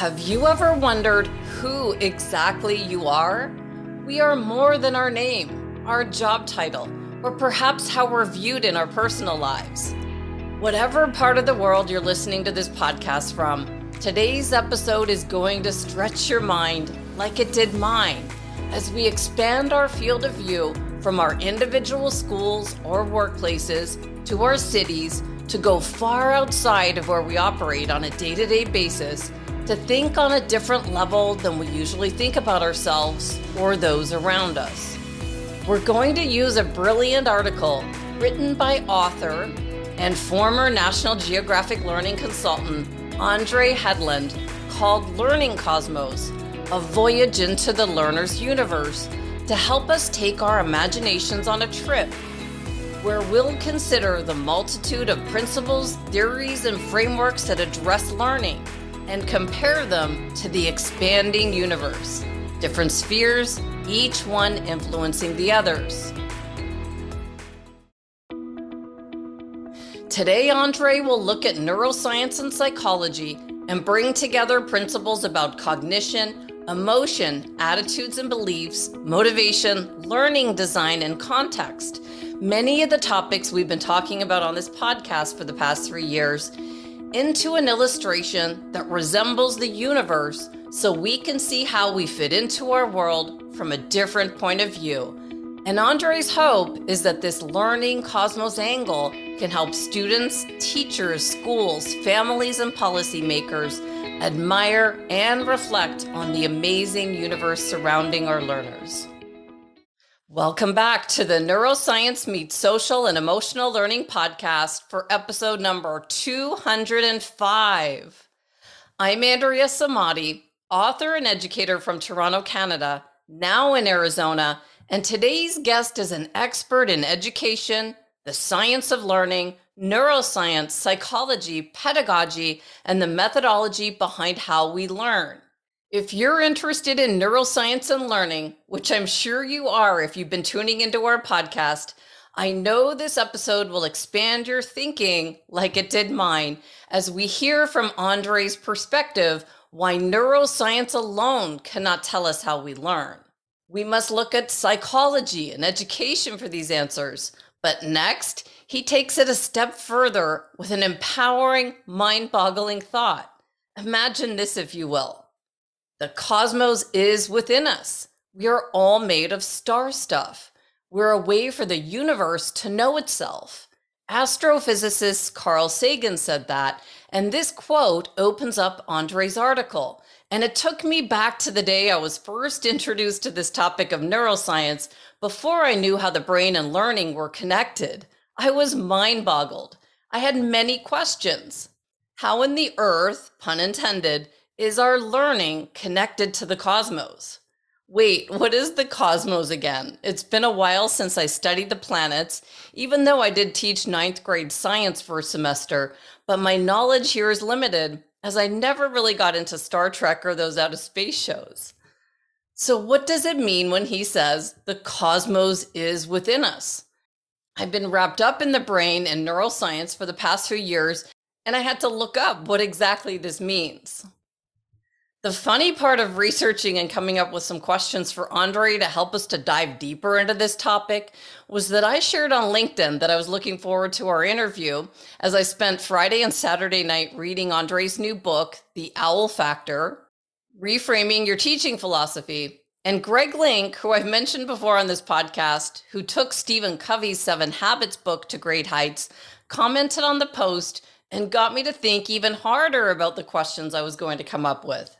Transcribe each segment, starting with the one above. Have you ever wondered who exactly you are? We are more than our name, our job title, or perhaps how we're viewed in our personal lives. Whatever part of the world you're listening to this podcast from, today's episode is going to stretch your mind like it did mine as we expand our field of view from our individual schools or workplaces to our cities to go far outside of where we operate on a day-to-day basis to think on a different level than we usually think about ourselves or those around us. We're going to use a brilliant article written by author and former National Geographic Learning Consultant, Andre Hedlund, called Learning Cosmos, A Voyage into the Learner's Universe, to help us take our imaginations on a trip where we'll consider the multitude of principles, theories, and frameworks that address learning, and compare them to the expanding universe, different spheres, each one influencing the others. Today, Andre will look at neuroscience and psychology and bring together principles about cognition, emotion, attitudes and beliefs, motivation, learning design, and context. Many of the topics we've been talking about on this podcast for the past 3 years into an illustration that resembles the universe so we can see how we fit into our world from a different point of view. And Andre's hope is that this learning cosmos angle can help students, teachers, schools, families, and policymakers admire and reflect on the amazing universe surrounding our learners. Welcome back to the Neuroscience Meets Social and Emotional Learning podcast for episode number 205. I'm Andrea Samadi, author and educator from Toronto, Canada, now in Arizona, and today's guest is an expert in education, the science of learning, neuroscience, psychology, pedagogy, and the methodology behind how we learn. If you're interested in neuroscience and learning, which I'm sure you are if you've been tuning into our podcast, I know this episode will expand your thinking like it did mine as we hear from Andre's perspective why neuroscience alone cannot tell us how we learn. We must look at psychology and education for these answers. But next, he takes it a step further with an empowering, mind-boggling thought. Imagine this, if you will. The cosmos is within us. We are all made of star stuff. We're a way for the universe to know itself. Astrophysicist Carl Sagan said that, and this quote opens up Andre's article. And it took me back to the day I was first introduced to this topic of neuroscience before I knew how the brain and learning were connected. I was mind-boggled. I had many questions. How in the earth, pun intended, is our learning connected to the cosmos? Wait, what is the cosmos again? It's been a while since I studied the planets, even though I did teach 9th grade science for a semester, but my knowledge here is limited as I never really got into Star Trek or those out of space shows. So what does it mean when he says the cosmos is within us? I've been wrapped up in the brain and neuroscience for the past few years, and I had to look up what exactly this means. The funny part of researching and coming up with some questions for Andre to help us to dive deeper into this topic was that I shared on LinkedIn that I was looking forward to our interview as I spent Friday and Saturday night reading Andre's new book, The Owl Factor, Reframing Your Teaching Philosophy, and Greg Link, who I've mentioned before on this podcast, who took Stephen Covey's Seven Habits book to great heights, commented on the post and got me to think even harder about the questions I was going to come up with.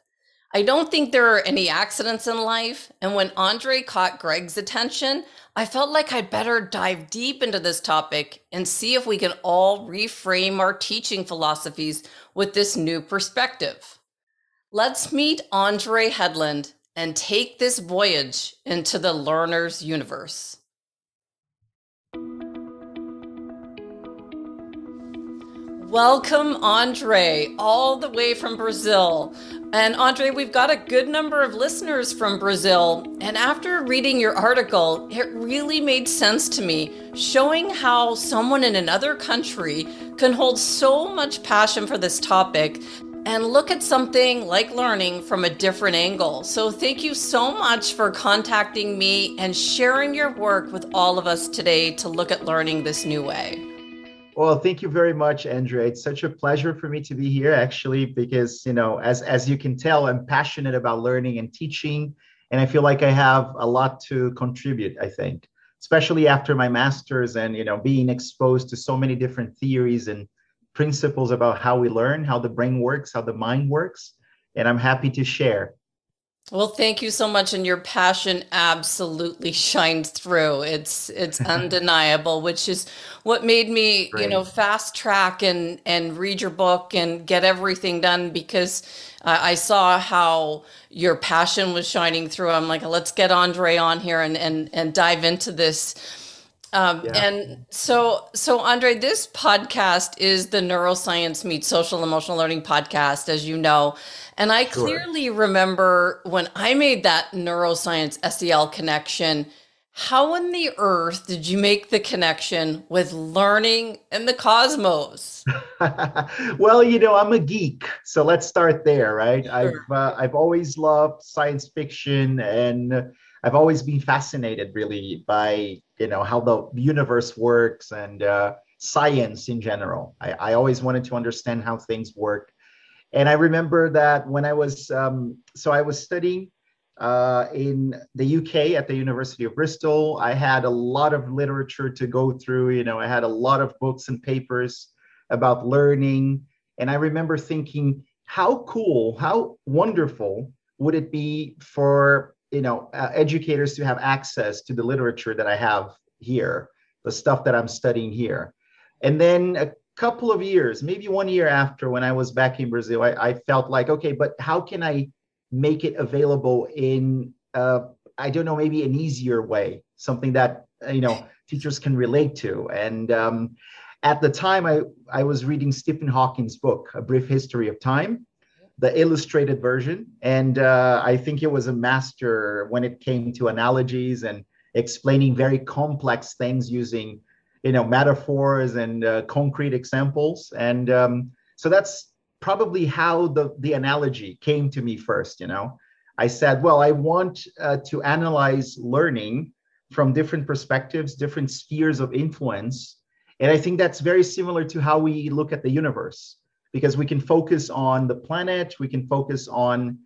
I don't think there are any accidents in life, and when Andre caught Greg's attention, I felt like I'd better dive deep into this topic and see if we can all reframe our teaching philosophies with this new perspective. Let's meet Andre Hedlund and take this voyage into the learner's universe. Welcome, Andre, all the way from Brazil. And Andre, we've got a good number of listeners from Brazil. And after reading your article, it really made sense to me, showing how someone in another country can hold so much passion for this topic and look at something like learning from a different angle. So thank you so much for contacting me and sharing your work with all of us today to look at learning this new way. Well, thank you very much, Andrea. It's such a pleasure for me to be here, actually, because, you know, as you can tell, I'm passionate about learning and teaching, and I feel like I have a lot to contribute, I think, especially after my master's and, you know, being exposed to so many different theories and principles about how we learn, how the brain works, how the mind works, and I'm happy to share. Well, thank you so much. And your passion absolutely shines through. It's undeniable, which is what made me, you know, fast track and read your book and get everything done, because I saw how your passion was shining through. I'm like, let's get Andre on here and dive into this. And so Andre, this podcast is the Neuroscience Meets Social Emotional Learning podcast, as you know, and I clearly remember when I made that neuroscience SEL connection. How on the earth did you make the connection with learning and the cosmos? Well, you know, I'm a geek, so let's start there, right? Sure. I've always loved science fiction, and I've always been fascinated, really, by, you know, how the universe works and science in general. I always wanted to understand how things work. And I remember that when I was, I was studying in the UK at the University of Bristol. I had a lot of literature to go through. You know, I had a lot of books and papers about learning. And I remember thinking, how cool, how wonderful would it be for, you know, educators to have access to the literature that I have here, the stuff that I'm studying here. And then a couple of years, maybe 1 year after, when I was back in Brazil, I felt like, okay, but how can I make it available in, I don't know, maybe an easier way, something that, you know, teachers can relate to. And at the time, I was reading Stephen Hawking's book, A Brief History of Time, the illustrated version. And I think it was a master when it came to analogies and explaining very complex things using, you know, metaphors and concrete examples. And so that's probably how the analogy came to me first, you know. I said, well, I want to analyze learning from different perspectives, different spheres of influence. And I think that's very similar to how we look at the universe, because we can focus on the planet, we can focus on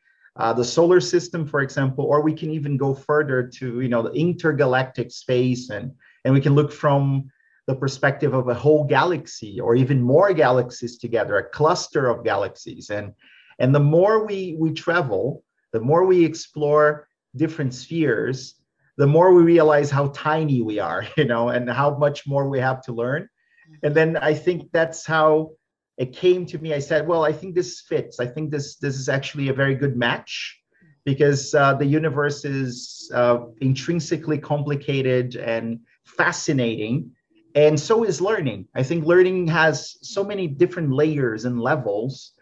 the solar system, for example, or we can even go further to, you know, the intergalactic space, and we can look from the perspective of a whole galaxy or even more galaxies together, a cluster of galaxies. And the more we travel, the more we explore different spheres, the more we realize how tiny we are, you know, and how much more we have to learn. And then I think that's how it came to me. I said, well, I think this fits. I think this is actually a very good match, because the universe is intrinsically complicated and fascinating. And so is learning. I think learning has so many different layers and levels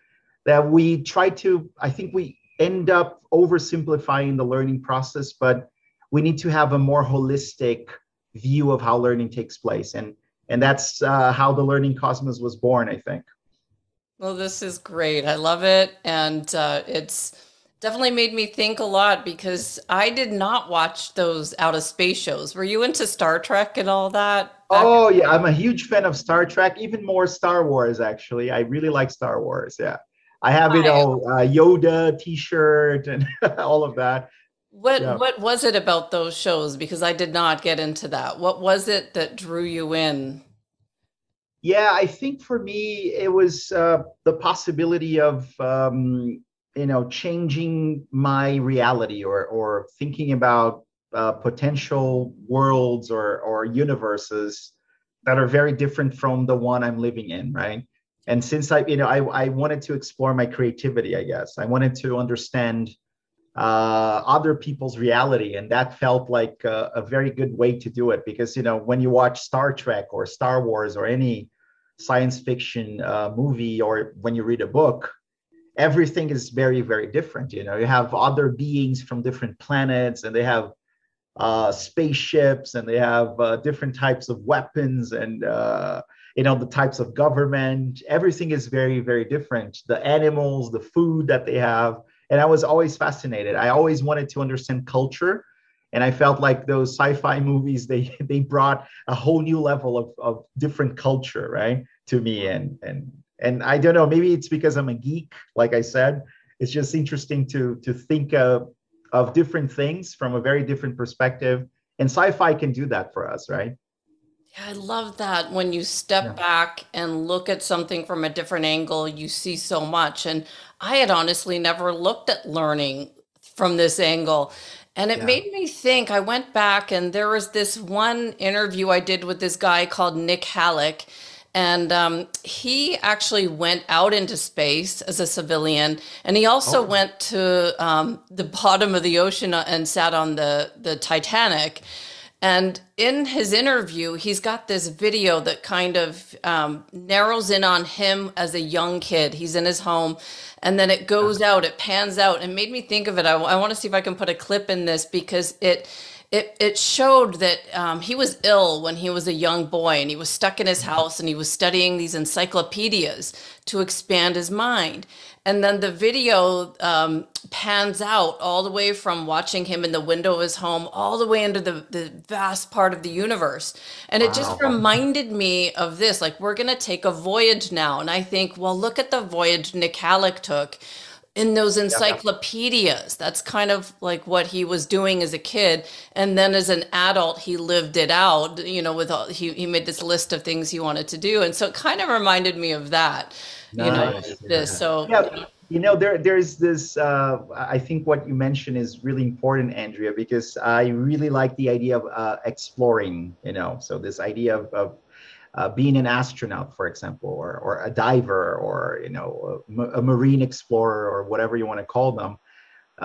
that we try to, I think we end up oversimplifying the learning process, but we need to have a more holistic view of how learning takes place. And that's how the Learning Cosmos was born, I think. Well, this is great. I love it. And it's definitely made me think a lot, because I did not watch those out of space shows. Were you into Star Trek and all that? Oh, yeah. I'm a huge fan of Star Trek, even more Star Wars, actually. I really like Star Wars. Yeah. I have, you know, Yoda t-shirt and all of that. What was it about those shows? Because I did not get into that. What was it that drew you in? Yeah, I think for me, it was the possibility of, you know, changing my reality or thinking about potential worlds or universes that are very different from the one I'm living in, right? And since I wanted to explore my creativity, I guess. I wanted to understand other people's reality. And that felt like a very good way to do it, because, you know, when you watch Star Trek or Star Wars or any science fiction movie, or when you read a book, everything is very, very different. You know, you have other beings from different planets, and they have spaceships, and they have different types of weapons, and the types of government. Everything is very, very different. The animals, the food that they have. And I was always fascinated. I always wanted to understand culture. And I felt like those sci-fi movies, they brought a whole new level of different culture, right, to me. And I don't know, maybe it's because I'm a geek, like I said. It's just interesting to think of different things from a very different perspective. And sci-fi can do that for us, right? Yeah, I love that. When you step back and look at something from a different angle, you see so much. And I had honestly never looked at learning from this angle. And it made me think. I went back, and there was this one interview I did with this guy called Nick Halleck. And he actually went out into space as a civilian. And he also went to the bottom of the ocean and sat on the Titanic. And in his interview, he's got this video that kind of narrows in on him as a young kid. He's in his home, and then it goes out, it pans out, and made me think of it. I want to see if I can put a clip in this, because it showed that he was ill when he was a young boy, and he was stuck in his house, and he was studying these encyclopedias to expand his mind. And then the video pans out all the way from watching him in the window of his home all the way into the vast part of the universe. And it just reminded me of this, like, we're going to take a voyage now. And I think, well, look at the voyage Nick Halleck took in those encyclopedias. That's kind of like what he was doing as a kid. And then as an adult, he lived it out, with all, he made this list of things he wanted to do. And so it kind of reminded me of that. There's this, I think what you mentioned is really important, Andrea, because I really like the idea of exploring, so this idea of being an astronaut, for example, or a diver, or, a marine explorer, or whatever you want to call them,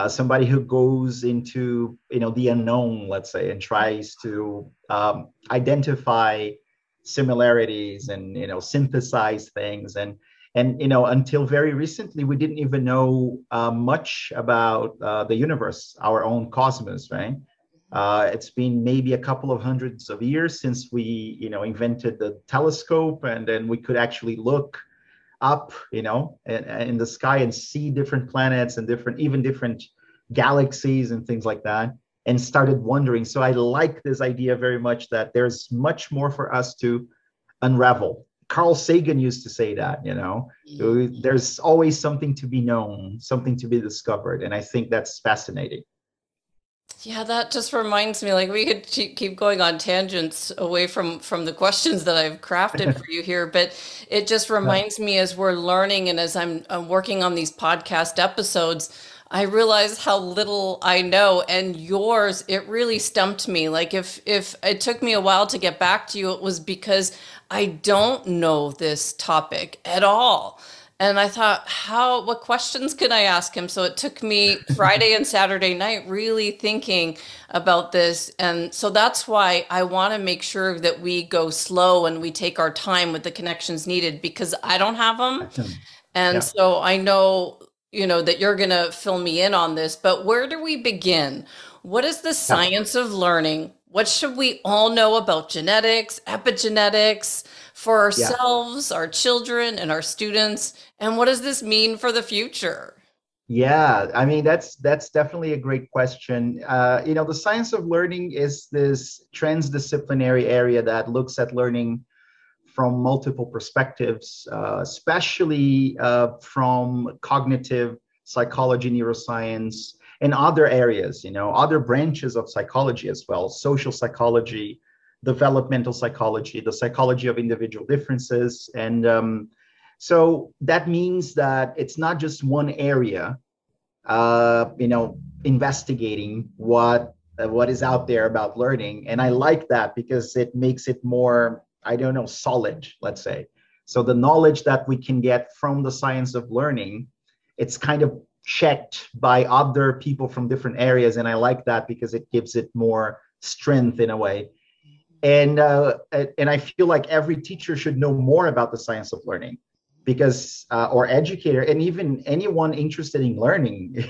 somebody who goes into, the unknown, let's say, and tries to identify similarities and, synthesize things. And until very recently, we didn't even know much about the universe, our own cosmos, right? It's been maybe a couple of hundreds of years since we, invented the telescope, and then we could actually look up, in the sky and see different planets and different galaxies and things like that, and started wondering. So I like this idea very much that there's much more for us to unravel. Carl Sagan used to say that, there's always something to be known, something to be discovered. And I think that's fascinating. Yeah, that just reminds me, like, we could keep going on tangents away from the questions that I've crafted for you here, but it just reminds me, as we're learning and as I'm working on these podcast episodes, I realize how little I know, and yours, it really stumped me. Like, if it took me a while to get back to you, it was because I don't know this topic at all. And I thought, what questions could I ask him? So it took me Friday and Saturday night really thinking about this. And so that's why I want to make sure that we go slow and we take our time with the connections needed, because I don't have them. And so I know, that you're going to fill me in on this, but where do we begin? What is the science of learning? What should we all know about genetics, epigenetics, for ourselves, our children, and our students? And what does this mean for the future? Yeah, I mean, that's definitely a great question. The science of learning is this transdisciplinary area that looks at learning from multiple perspectives, especially from cognitive psychology, neuroscience, and other areas, other branches of psychology as well, social psychology, developmental psychology, the psychology of individual differences. And so that means that it's not just one area, investigating what is out there about learning. And I like that because it makes it more, solid, let's say. So the knowledge that we can get from the science of learning, it's kind of checked by other people from different areas. And I like that because it gives it more strength in a way. And I feel like every teacher should know more about the science of learning, because or educator, and even anyone interested in learning,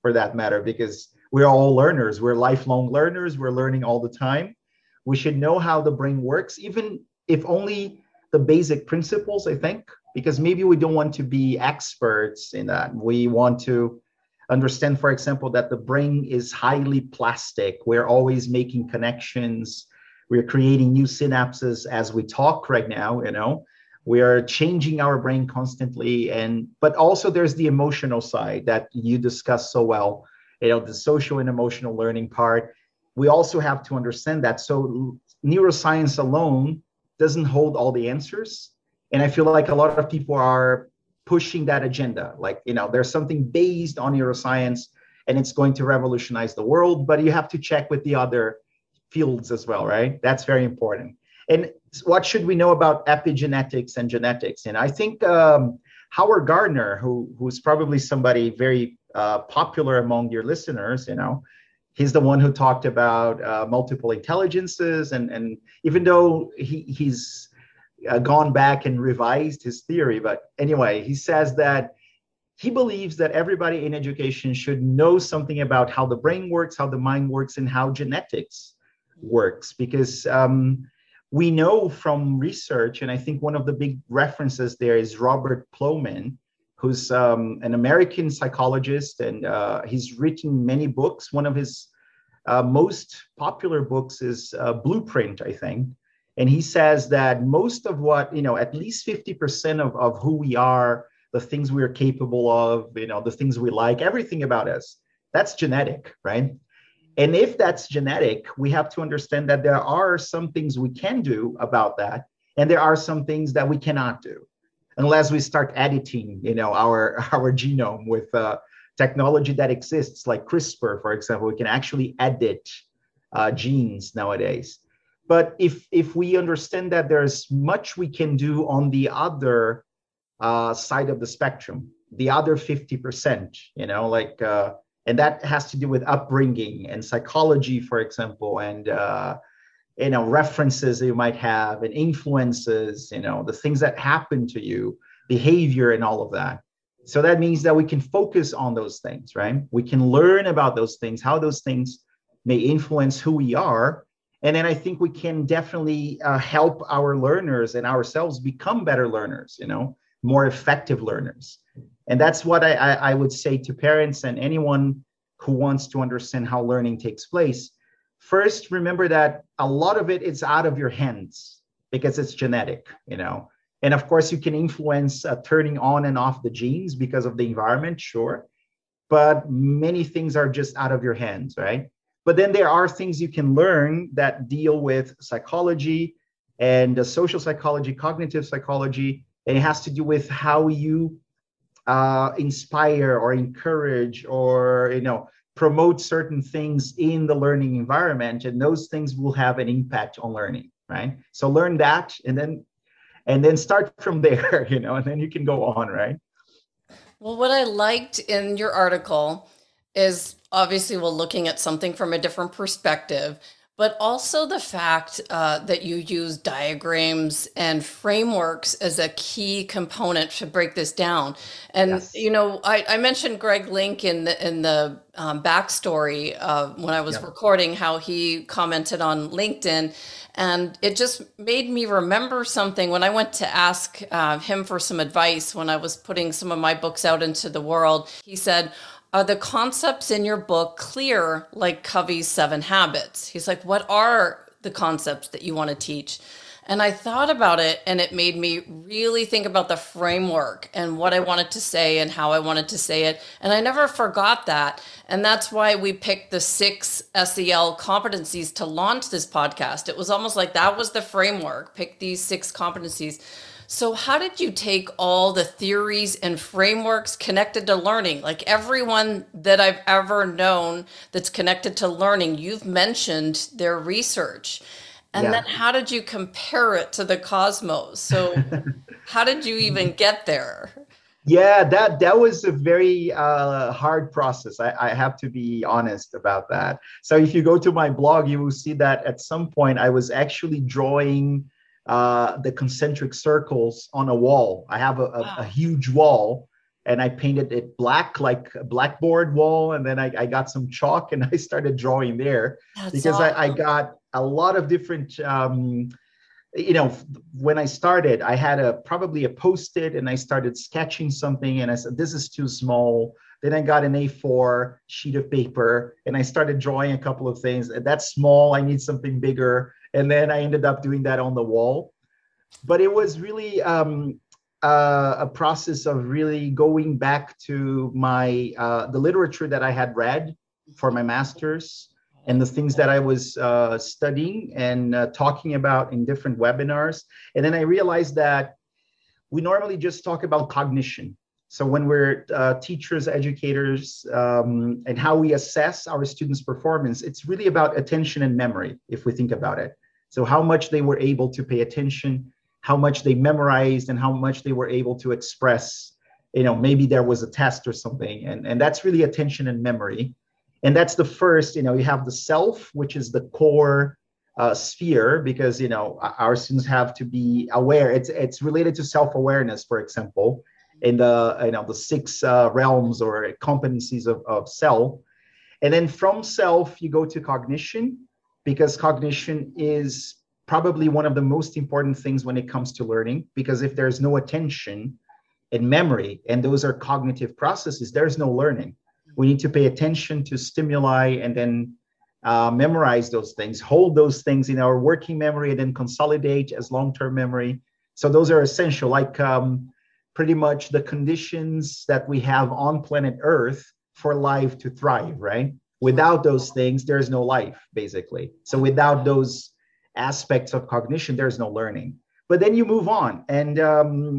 for that matter, because We're all learners. We're lifelong learners. We're learning all the time. We should know how the brain works, even if only the basic principles, I think, because maybe we don't want to be experts in that. We want to understand, for example, that the brain is highly plastic. We're always making connections. We're creating new synapses as we talk right now, you know. We are changing our brain constantly. But also there's the emotional side that you discussed so well, you know, the social and emotional learning part. We also have to understand that. So neuroscience alone doesn't hold all the answers. And I feel like a lot of people are pushing that agenda. Like, you know, there's something based on neuroscience and it's going to revolutionize the world, but you have to check with the other fields as well, right? That's very important. And what should we know about epigenetics and genetics? And I think Howard Gardner, who's probably somebody very popular among your listeners, you know, he's the one who talked about multiple intelligences. And even though he's gone back and revised his theory, but anyway, he says that he believes that everybody in education should know something about how the brain works, how the mind works, and how genetics works, because we know from research, and I think one of the big references there is Robert Plomin, who's an American psychologist, and he's written many books. One of his most popular books is Blueprint, I think. And he says that most of what, you know, at least 50% of who we are, the things we are capable of, you know, the things we like, everything about us, that's genetic, right? And if that's genetic, we have to understand that there are some things we can do about that. And there are some things that we cannot do unless we start editing, you know, our genome with technology that exists, like CRISPR, for example. We can actually edit genes nowadays. But if we understand that there's much we can do on the other side of the spectrum, the other 50%, you know, like... and that has to do with upbringing and psychology, for example, and, you know, references that you might have and influences, you know, the things that happen to you, behavior and all of that. So that means that we can focus on those things, right? We can learn about those things, how those things may influence who we are. And then I think we can definitely help our learners and ourselves become better learners, you know, more effective learners. And that's what I would say to parents and anyone who wants to understand how learning takes place. First, remember that a lot of it is out of your hands because it's genetic, you know. And of course, you can influence turning on and off the genes because of the environment, sure. But many things are just out of your hands, right? But then there are things you can learn that deal with psychology and social psychology, cognitive psychology, and it has to do with how you inspire or encourage or, you know, promote certain things in the learning environment, and those things will have an impact on learning, right? So learn that and then start from there, you know, and then you can go on, right? Well, what I liked in your article is obviously we're looking at something from a different perspective, but also the fact that you use diagrams and frameworks as a key component to break this down. And, yes, you know, I mentioned Greg Link in the backstory when I was recording, how he commented on LinkedIn. And it just made me remember something when I went to ask him for some advice when I was putting some of my books out into the world. He said, "Are the concepts in your book clear like Covey's 7 Habits?" He's like, "What are the concepts that you want to teach?" And I thought about it, and it made me really think about the framework and what I wanted to say and how I wanted to say it. And I never forgot that. And that's why we picked the 6 SEL competencies to launch this podcast. It was almost like that was the framework, pick these 6 competencies. So how did you take all the theories and frameworks connected to learning? Like everyone that I've ever known that's connected to learning, you've mentioned their research. And then how did you compare it to the cosmos? So how did you even get there? Yeah, that was a very hard process. I have to be honest about that. So if you go to my blog, you will see that at some point I was actually drawing the concentric circles on a wall. I have a huge wall, and I painted it black, like a blackboard wall. And then I got some chalk and I started drawing there. That's because awesome. I got a lot of different, you know, when I started, I had probably a Post-it and I started sketching something and I said, this is too small. Then I got an A4 sheet of paper and I started drawing a couple of things. That's small, I need something bigger. And then I ended up doing that on the wall. But it was really a process of really going back to my the literature that I had read for my master's and the things that I was studying and talking about in different webinars. And then I realized that we normally just talk about cognition. So when we're teachers, educators, and how we assess our students' performance, it's really about attention and memory, if we think about it. So how much they were able to pay attention, how much they memorized, and how much they were able to express, you know, maybe there was a test or something. And that's really attention and memory. And that's the first, you know, you have the self, which is the core sphere, because, you know, our students have to be aware. It's related to self-awareness, for example, in the, you know, the six realms or competencies of self. And then from self, you go to cognition, because cognition is probably one of the most important things when it comes to learning, because if there's no attention and memory, and those are cognitive processes, there's no learning. We need to pay attention to stimuli and then memorize those things, hold those things in our working memory, and then consolidate as long-term memory. So those are essential, like pretty much the conditions that we have on planet Earth for life to thrive, right? Without those things, there's no life, basically. So without those aspects of cognition, there's no learning. But then you move on. And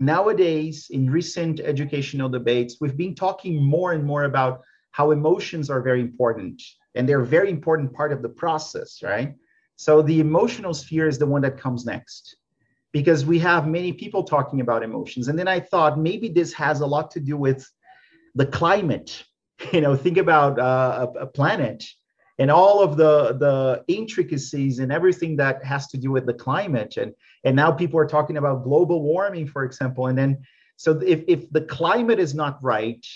nowadays, in recent educational debates, we've been talking more and more about how emotions are very important. And they're a very important part of the process, right? So the emotional sphere is the one that comes next, because we have many people talking about emotions. And then I thought maybe this has a lot to do with the climate. You know, think about a planet and all of the intricacies and everything that has to do with the climate. And now people are talking about global warming, for example. And then, so if the climate is not right,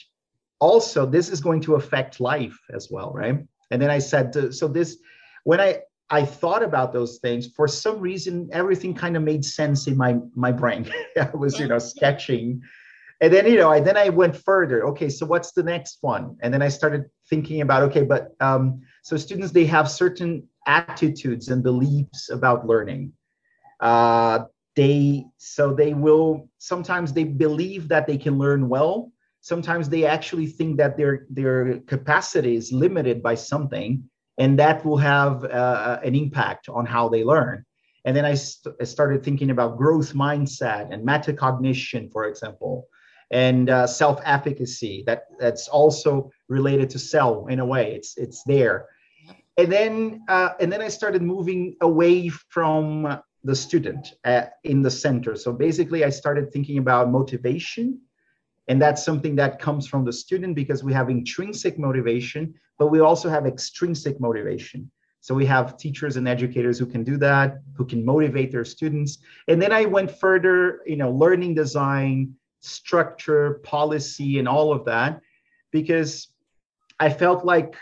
also this is going to affect life as well, right? And then I said, so this, when I thought about those things, for some reason, everything kind of made sense in my brain. I was, you know, sketching. And then, you know, I went further. Okay, so what's the next one? And then I started thinking about, okay, but so students, they have certain attitudes and beliefs about learning. They will, sometimes they believe that they can learn well. Sometimes they actually think that their capacity is limited by something. And that will have an impact on how they learn. And then I started thinking about growth mindset and metacognition, for example, and self-efficacy. That's also related to self in a way. It's there. And then I started moving away from the student in the center. So basically, I started thinking about motivation. And that's something that comes from the student, because we have intrinsic motivation, but we also have extrinsic motivation. So we have teachers and educators who can do that, who can motivate their students. And then I went further, you know, learning design, structure, policy, and all of that, because I felt like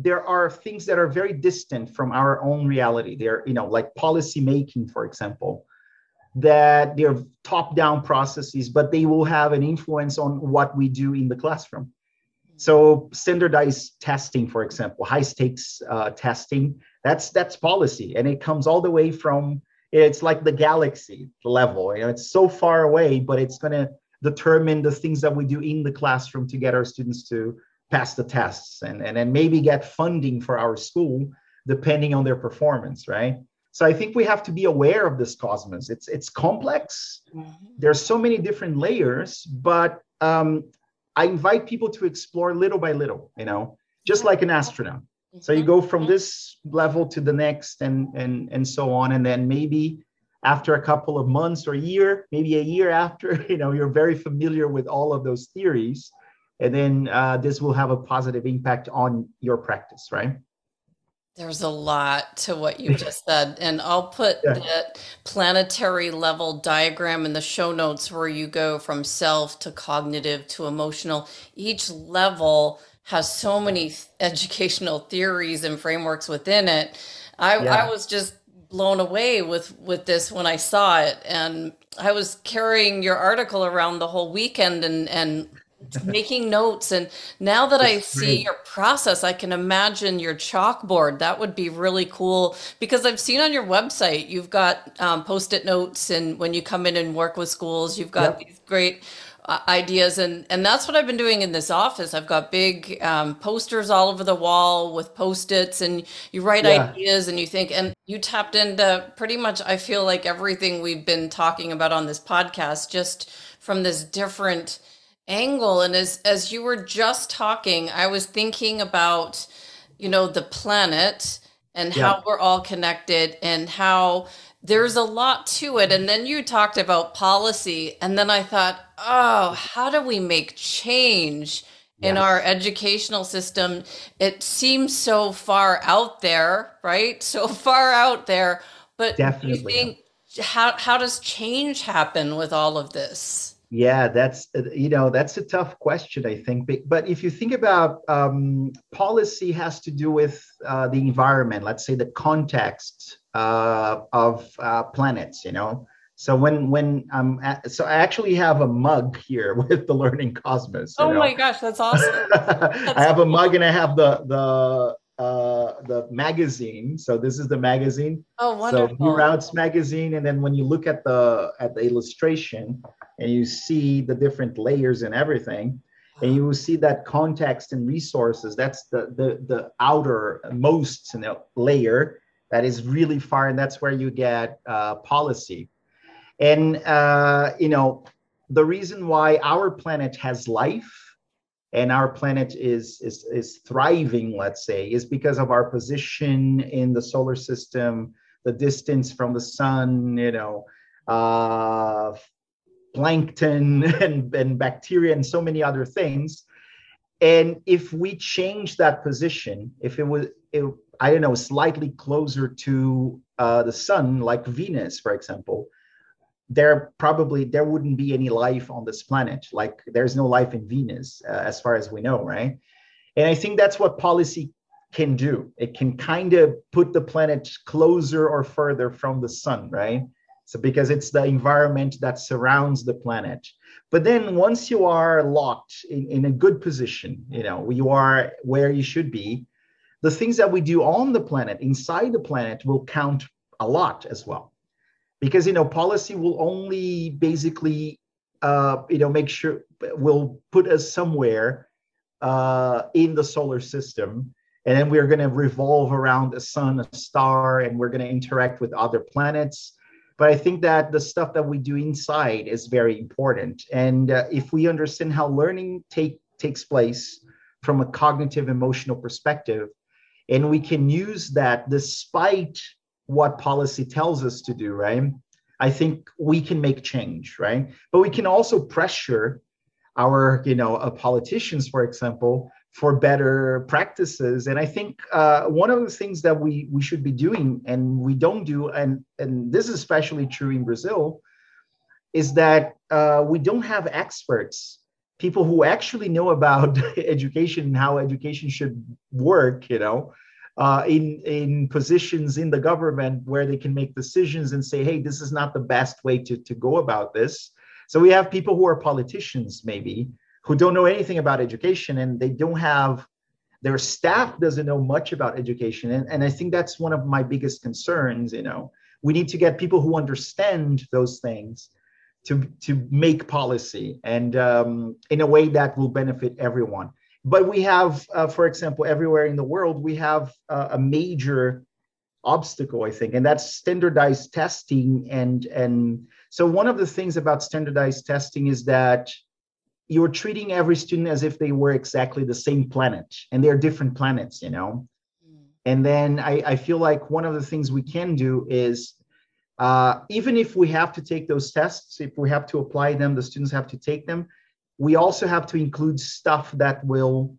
there are things that are very distant from our own reality. They're, you know, like policy making, for example, that they're top-down processes, but they will have an influence on what we do in the classroom. So standardized testing, for example, high-stakes testing, that's policy. And it comes all the way from, it's like the galaxy level. You know, it's so far away, but it's going to determine the things that we do in the classroom to get our students to pass the tests and then maybe get funding for our school, depending on their performance, right? So I think we have to be aware of this cosmos. It's complex. There's so many different layers, but I invite people to explore little by little, you know, just like an astronaut. So you go from this level to the next and so on. And then maybe after a couple of months or a year, maybe a year after, you know, you're very familiar with all of those theories. And then this will have a positive impact on your practice, right? There's a lot to what you just said, and I'll put that planetary level diagram in the show notes where you go from self to cognitive to emotional. Each level has so many educational theories and frameworks within it. I was just blown away with this when I saw it, and I was carrying your article around the whole weekend and making notes. And now that I see your process, I can imagine your chalkboard. That would be really cool, because I've seen on your website, you've got post-it notes, and when you come in and work with schools, you've got these great ideas. And that's what I've been doing in this office. I've got big posters all over the wall with post-its, and you write ideas and you think, and you tapped into pretty much, I feel like, everything we've been talking about on this podcast, just from this different angle. And as you were just talking, I was thinking about, you know, the planet and how we're all connected and how there's a lot to it. And then you talked about policy. And then I thought, oh, how do we make change in our educational system? It seems so far out there, right? So far out there. But definitely, you think, how does change happen with all of this? Yeah, that's a tough question, I think. But if you think about policy has to do with the environment, let's say the context of planets, you know. So so I actually have a mug here with the Learning Cosmos. My gosh, that's awesome. I have a mug, and I have the magazine. So this is the magazine. Oh, wonderful. So New Routes magazine. And then when you look at the illustration, and you see the different layers and everything, and you will see that context and resources, that's the outermost, you know, layer that is really far, and that's where you get policy. And you know, the reason why our planet has life and our planet is thriving, let's say, is because of our position in the solar system, the distance from the sun, you know, plankton and bacteria and so many other things. And if we change that position, if it was, I don't know, slightly closer to the sun, like Venus, for example, there wouldn't be any life on this planet. Like, there's no life in Venus as far as we know, right? And I think that's what policy can do. It can kind of put the planet closer or further from the sun, right? So because it's the environment that surrounds the planet. But then once you are locked in a good position, you know, you are where you should be, the things that we do on the planet, inside the planet, will count a lot as well. Because, you know, policy will only basically, you know, make sure, will put us somewhere in the solar system. And then we're going to revolve around a sun, a star, and we're going to interact with other planets. But I think that the stuff that we do inside is very important. And if we understand how learning takes place from a cognitive, emotional perspective, and we can use that despite what policy tells us to do, right? I think we can make change, right? But we can also pressure our, you know, politicians, for example, for better practices. And I think one of the things that we should be doing, and we don't do, and this is especially true in Brazil, is that we don't have experts, people who actually know about education and how education should work, you know, in positions in the government where they can make decisions and say, hey, this is not the best way to go about this. So we have people who are politicians, maybe, who don't know anything about education, and they don't have, their staff doesn't know much about education. And I think that's one of my biggest concerns, you know. We need to get people who understand those things to make policy, and in a way that will benefit everyone. But we have, for example, everywhere in the world, we have a major obstacle, I think, and that's standardized testing. And so one of the things about standardized testing is that you're treating every student as if they were exactly the same planet, and they're different planets, you know? And then I feel like one of the things we can do is, even if we have to take those tests, if we have to apply them, the students have to take them, we also have to include stuff that will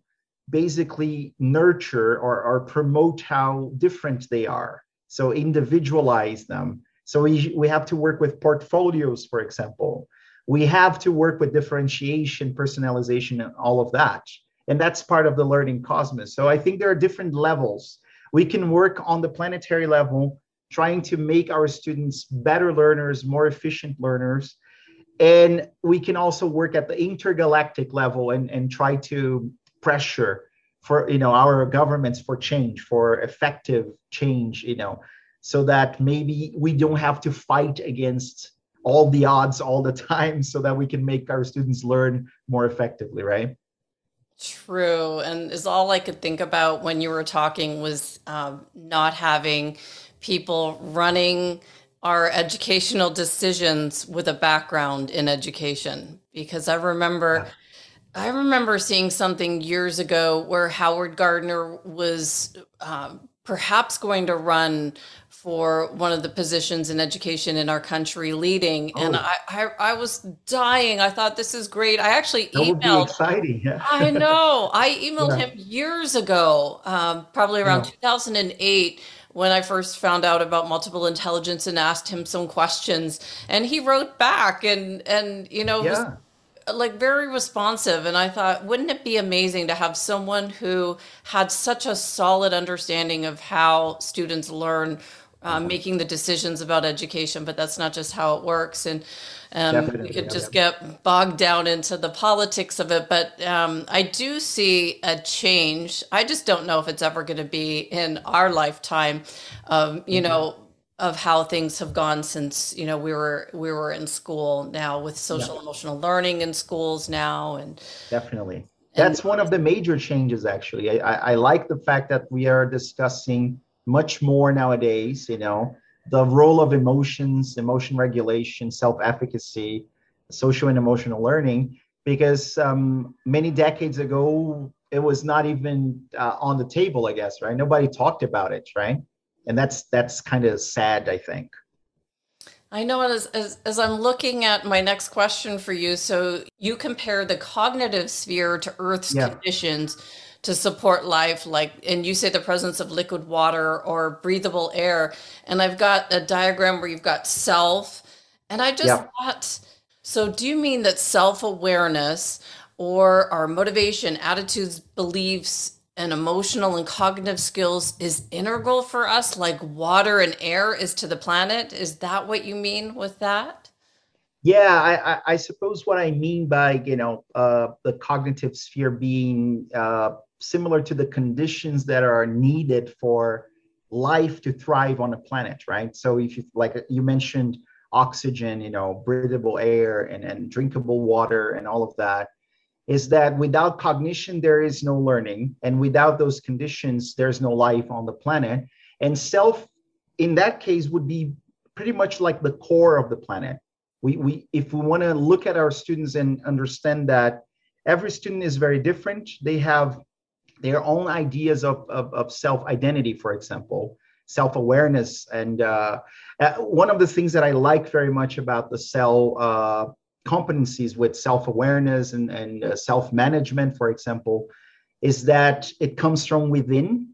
basically nurture or promote how different they are. So individualize them. So we have to work with portfolios, for example. We have to work with differentiation, personalization, and all of that. And that's part of the learning cosmos. So I think there are different levels. We can work on the planetary level, trying to make our students better learners, more efficient learners. And we can also work at the intergalactic level and try to pressure for, our governments for change, for effective change, so that maybe we don't have to fight against all the odds all the time, so that we can make our students learn more effectively, right? True. And is all I could think about when you were talking was not having people running our educational decisions with a background in education, because I remember seeing something years ago where Howard Gardner was perhaps going to run for one of the positions in education in our country leading. Oh. And I was dying. I thought, this is great. I actually emailed. That would be exciting. Yeah. I know. I emailed him years ago, probably around 2008, when I first found out about multiple intelligence, and asked him some questions, and he wrote back and was like very responsive. And I thought, wouldn't it be amazing to have someone who had such a solid understanding of how students learn, making the decisions about education, but that's not just how it works. And we could just get bogged down into the politics of it. But I do see a change. I just don't know if it's ever going to be in our lifetime, of how things have gone since, we were in school now, with social emotional learning in schools now. And definitely, that's one of the major changes, actually. I like the fact that we are discussing much more nowadays, the role of emotions, emotion regulation, self-efficacy, social and emotional learning, because many decades ago, it was not even on the table, I guess, right? Nobody talked about it, right? And that's kind of sad, I think. I know, as I'm looking at my next question for you, so you compare the cognitive sphere to Earth's conditions to support life, and you say the presence of liquid water or breathable air. And I've got a diagram where you've got self. And I just thought, so do you mean that self-awareness, or our motivation, attitudes, beliefs, and emotional and cognitive skills is integral for us, like water and air is to the planet? Is that what you mean with that? Yeah, I suppose what I mean by, the cognitive sphere being similar to the conditions that are needed for life to thrive on a planet, right? So if you, like you mentioned, oxygen, breathable air and drinkable water and all of that, is that without cognition, there is no learning. And without those conditions, there's no life on the planet. And self, in that case, would be pretty much like the core of the planet. We if we want to look at our students and understand that every student is very different, they have their own ideas of self-identity, for example, self-awareness. And one of the things that I like very much about the cell competencies with self-awareness and self-management, for example, is that it comes from within.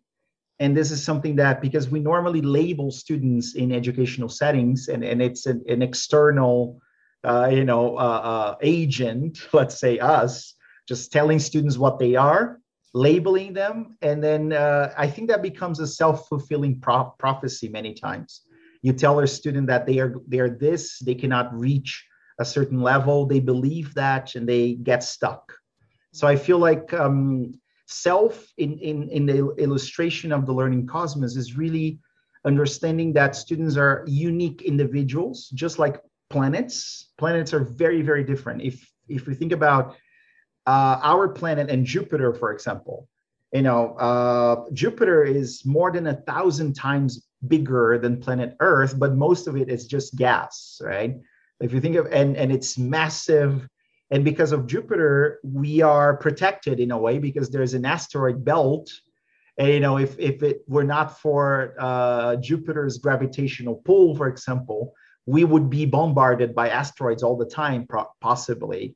And this is something that, because we normally label students in educational settings, and it's an external, agent, let's say us, just telling students what they are, labeling them. And then I think that becomes a self-fulfilling prophecy many times. You tell a student that they are this, they cannot reach a certain level, they believe that, and they get stuck. So I feel like self in the illustration of the learning cosmos is really understanding that students are unique individuals, just like planets. Planets are very, very different. If we think about our planet and Jupiter, for example, Jupiter is more than 1,000 times bigger than planet Earth, but most of it is just gas, right? If you think of, and it's massive. And because of Jupiter, we are protected in a way, because there's an asteroid belt. And, if it were not for Jupiter's gravitational pull, for example, we would be bombarded by asteroids all the time, possibly.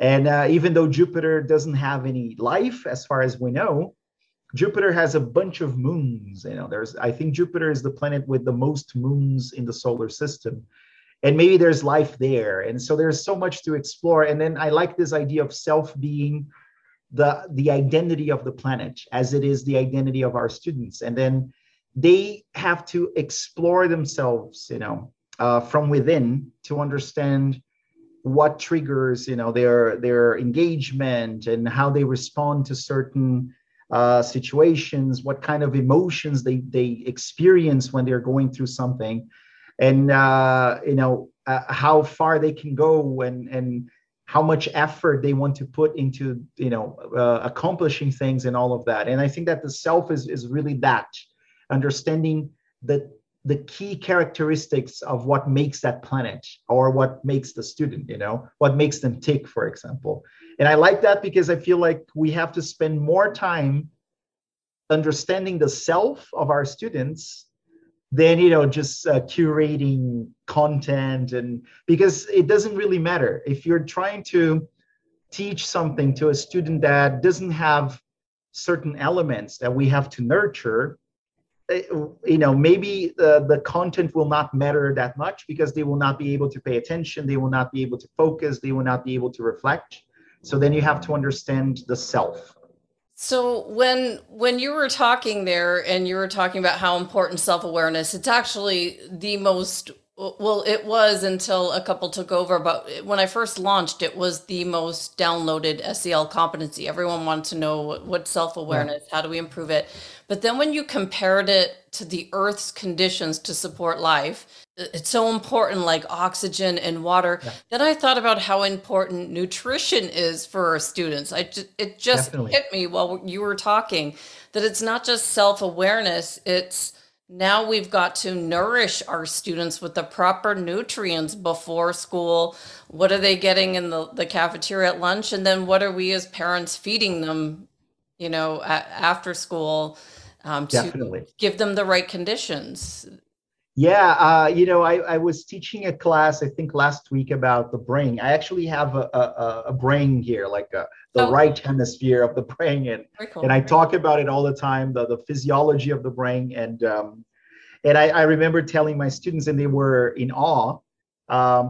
And even though Jupiter doesn't have any life, as far as we know, Jupiter has a bunch of moons. You know, I think Jupiter is the planet with the most moons in the solar system. And maybe there's life there. And so there's so much to explore. And then I like this idea of self being the identity of the planet, as it is the identity of our students. And then they have to explore themselves, you know, from within to understand what triggers, you know, their engagement and how they respond to certain situations, what kind of emotions they experience when they're going through something, and you know, how far they can go and how much effort they want to put into, you know, accomplishing things and all of that. And I think that the self is really that, understanding the key characteristics of what makes that planet or what makes the student, you know, what makes them tick, for example. And I like that because I feel like we have to spend more time understanding the self of our students than, you know, just curating content. And because it doesn't really matter if you're trying to teach something to a student that doesn't have certain elements that we have to nurture, you know, maybe the content will not matter that much because they will not be able to pay attention, they will not be able to focus, they will not be able to reflect. So then you have to understand the self. So when you were talking there and you were talking about how important self-awareness, it's actually the most, well, it was until a couple took over, but when I first launched, it was the most downloaded SEL competency. Everyone wanted to know what self-awareness, yeah. How do we improve it? But then when you compared it to the Earth's conditions to support life, it's so important, like oxygen and water. Yeah. Then I thought about how important nutrition is for our students. It just Definitely. Hit me while you were talking that it's not just self-awareness, it's now we've got to nourish our students with the proper nutrients before school. What are they getting in the cafeteria at lunch? And then what are we as parents feeding them, you know, after school to Definitely. Give them the right conditions? Yeah. You know, I was teaching a class, I think last week, about the brain. I actually have a brain here, like the right hemisphere of the brain. And, cool. And I talk about it all the time, the physiology of the brain. And I remember telling my students, and they were in awe,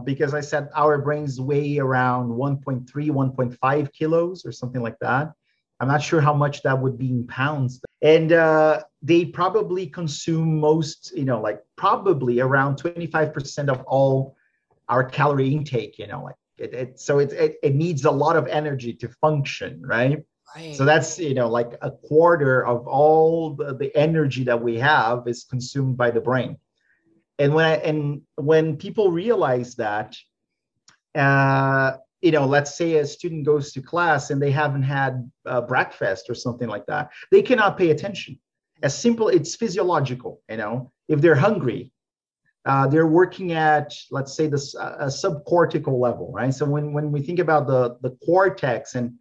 because I said our brains weigh around 1.3, 1.5 kilos or something like that. I'm not sure how much that would be in pounds. And they probably consume most, you know, like probably around 25% of all our calorie intake, you know, like it needs a lot of energy to function, right? Right. So that's, you know, like a quarter of all the energy that we have is consumed by the brain. And when people realize that, you know, let's say a student goes to class and they haven't had breakfast or something like that, they cannot pay attention. As simple, it's physiological, you know, if they're hungry, they're working at, let's say, this subcortical level, right? So when we think about the cortex and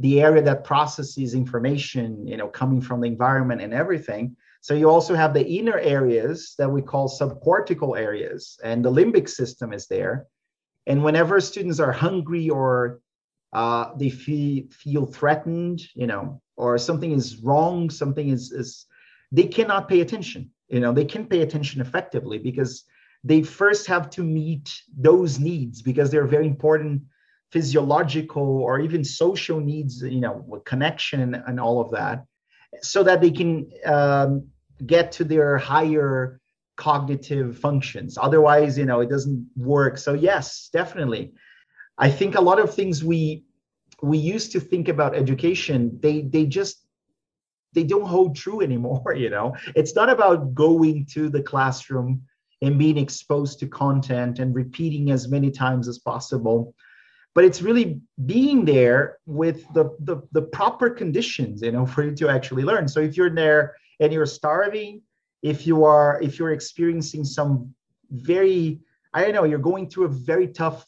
the area that processes information, you know, coming from the environment and everything. So you also have the inner areas that we call subcortical areas, and the limbic system is there. And whenever students are hungry or they feel threatened, you know, or something is wrong, something is they cannot pay attention. You know, they can't pay attention effectively because they first have to meet those needs, because they're very important physiological or even social needs, you know, with connection and all of that, so that they can get to their higher cognitive functions. Otherwise, you know, it doesn't work. So yes, definitely. I think a lot of things we used to think about education, they don't hold true anymore, you know. It's not about going to the classroom and being exposed to content and repeating as many times as possible, but it's really being there with the proper conditions, you know, for you to actually learn. So if you're there and you're starving, if you're experiencing some very, I don't know, you're going through a very tough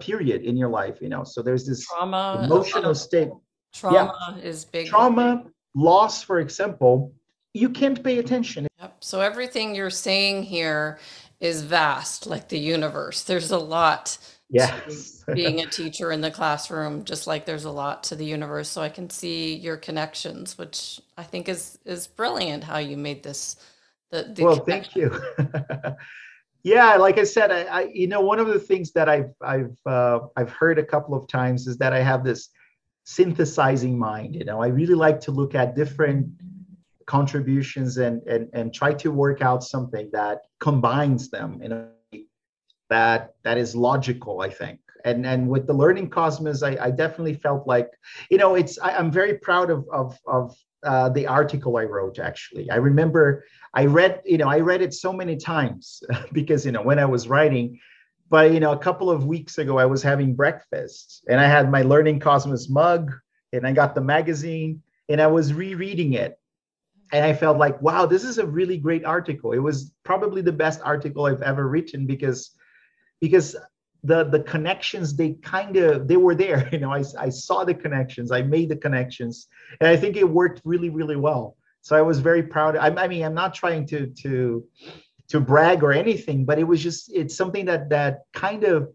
period in your life, you know, so there's this trauma, emotional state. Trauma is big. Trauma, loss, for example, you can't pay attention. Yep. So everything you're saying here is vast, like the universe. There's a lot Yes. Being a teacher in the classroom, just like there's a lot to the universe. So I can see your connections, which I think is brilliant how you made this. Well, thank you. Yeah, like I said, I you know, one of the things that I've heard a couple of times is that I have this synthesizing mind. You know, I really like to look at different contributions and try to work out something that combines them in a way that is logical, I think. And with the Learning Cosmos, I definitely felt like, you know, I'm very proud of the article I wrote, actually. I remember I read it so many times because, you know, when I was writing, but, you know, a couple of weeks ago, I was having breakfast and I had my Learning Cosmos mug and I got the magazine and I was rereading it. And I felt like, wow, this is a really great article. It was probably the best article I've ever written because the connections, they were there. You know, I saw the connections, I made the connections, and I think it worked really, really well. So I was very proud. I mean, I'm not trying to brag or anything, but it was just, it's something that kind of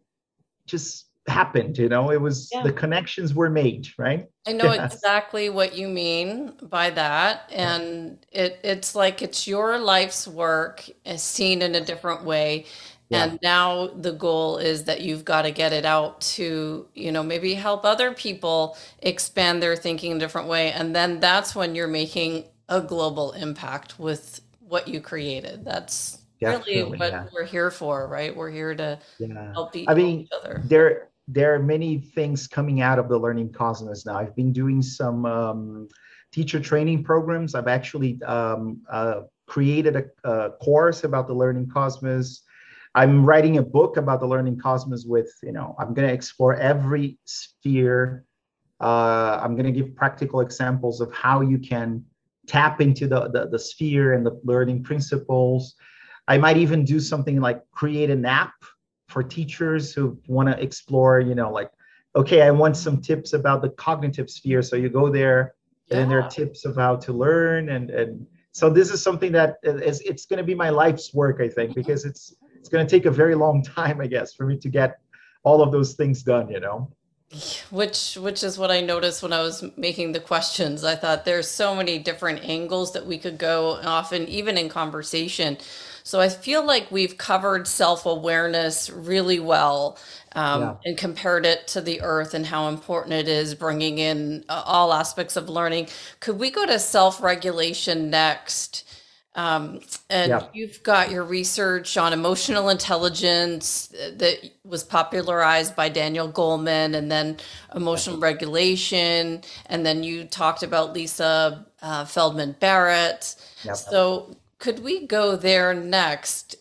just happened, you know, it was, yeah. The connections were made, right? I know exactly what you mean by that. And it's like, it's your life's work as seen in a different way. Yeah. And now the goal is that you've got to get it out to, you know, maybe help other people expand their thinking in a different way. And then that's when you're making a global impact with what you created. That's definitely, really what we're here for, right? We're here to help each other. There are many things coming out of the Learning Cosmos now. I've been doing some teacher training programs. I've actually created a course about the Learning Cosmos. I'm writing a book about the Learning Cosmos with, you know, I'm going to explore every sphere. I'm going to give practical examples of how you can tap into the sphere and the learning principles. I might even do something like create an app for teachers who want to explore, you know, like, okay, I want some tips about the cognitive sphere. So you go there and then there are tips of how to learn. And so this is something that is, it's going to be my life's work, I think, because it's going to take a very long time, I guess, for me to get all of those things done, you know. Which is what I noticed when I was making the questions. I thought there's so many different angles that we could go, often even in conversation. So I feel like we've covered self-awareness really well, and compared it to the earth and how important it is, bringing in all aspects of learning. Could we go to self-regulation next? You've got your research on emotional intelligence that was popularized by Daniel Goleman, and then emotional regulation. And then you talked about Lisa Feldman Barrett. Yep. So could we go there next?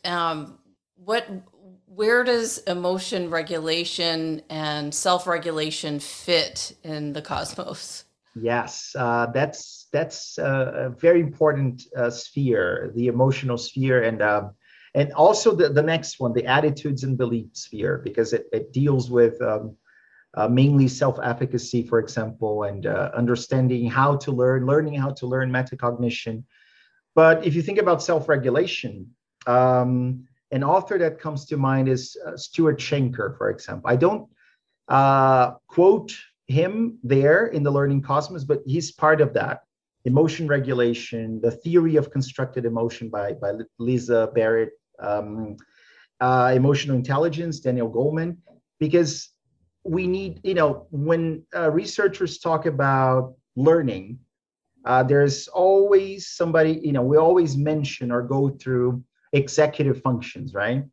Where does emotion regulation and self-regulation fit in the cosmos? Yes, that's a very important sphere, the emotional sphere, and also the next one, the attitudes and belief sphere, because it deals with mainly self-efficacy, for example, and understanding how to learn, learning how to learn, metacognition. But if you think about self-regulation, an author that comes to mind is Stuart Schenker, for example. I don't quote him there in the Learning Cosmos, but he's part of that. Emotion regulation, the theory of constructed emotion by Lisa Barrett, emotional intelligence, Daniel Goleman, because we need, you know, when researchers talk about learning, there's always somebody, you know, we always mention or go through executive functions, right?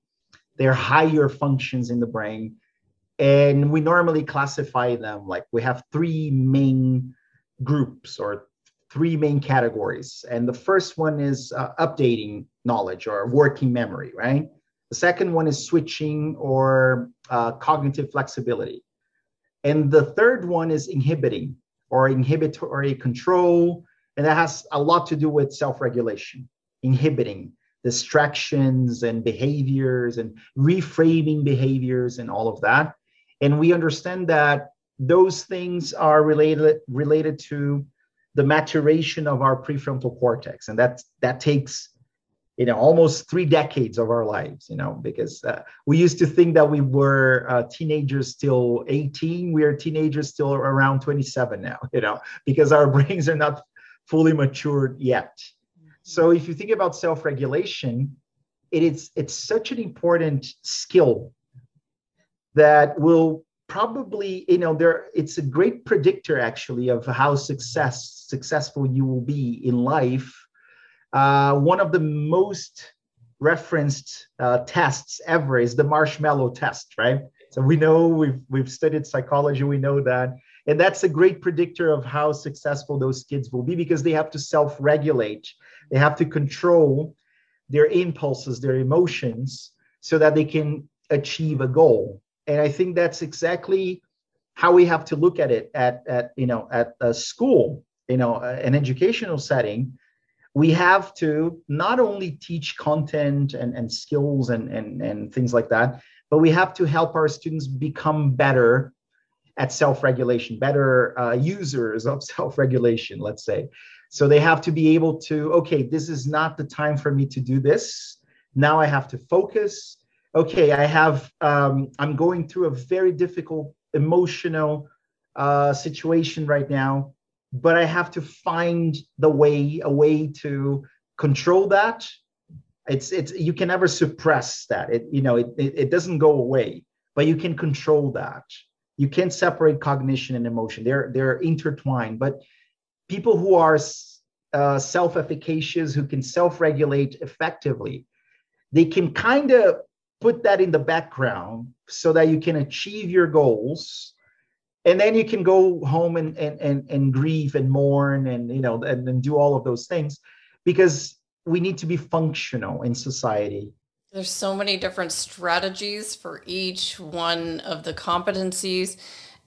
They're higher functions in the brain. And we normally classify them like we have three main groups or three main categories. And the first one is updating knowledge or working memory, right? The second one is switching or cognitive flexibility. And the third one is inhibiting or inhibitory control. And that has a lot to do with self-regulation, inhibiting distractions and behaviors and reframing behaviors and all of that. And we understand that those things are related to the maturation of our prefrontal cortex. And that takes almost 3 decades of our lives, because we used to think that we were teenagers till 18. We are teenagers till around 27 now, because our brains are not fully matured yet. So if you think about self-regulation, it's such an important skill that will probably, it's a great predictor actually of how successful you will be in life. One of the most referenced tests ever is the marshmallow test, right? So we know, we've studied psychology, we know that. And that's a great predictor of how successful those kids will be, because they have to self-regulate. They have to control their impulses, their emotions, so that they can achieve a goal. And I think that's exactly how we have to look at it at a school, an educational setting. We have to not only teach content and skills and things like that, but we have to help our students become better at self-regulation, better users of self-regulation, let's say. So they have to be able to, okay, this is not the time for me to do this. Now I have to focus. Okay, I'm going through a very difficult emotional situation right now, but I have to find a way to control that. You can never suppress that. It doesn't go away, but you can control that. You can't separate cognition and emotion. They're intertwined. But people who are self-efficacious, who can self-regulate effectively, they can kind of put that in the background so that you can achieve your goals. And then you can go home and grieve and mourn and do all of those things, because we need to be functional in society. There's so many different strategies for each one of the competencies.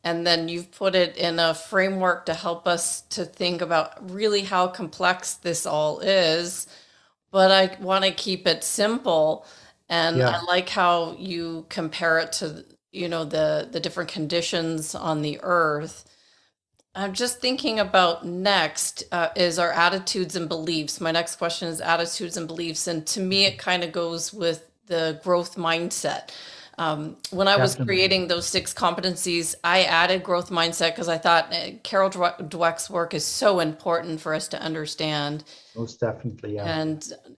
And then you've put it in a framework to help us to think about really how complex this all is. But I want to keep it simple. And yeah. I like how you compare it to, the different conditions on the earth. I'm just thinking about next is our attitudes and beliefs. My next question is attitudes and beliefs. And to me, it kind of goes with the growth mindset. When I was creating those 6 competencies, I added growth mindset because I thought Carol Dweck's work is so important for us to understand. Most definitely, yeah.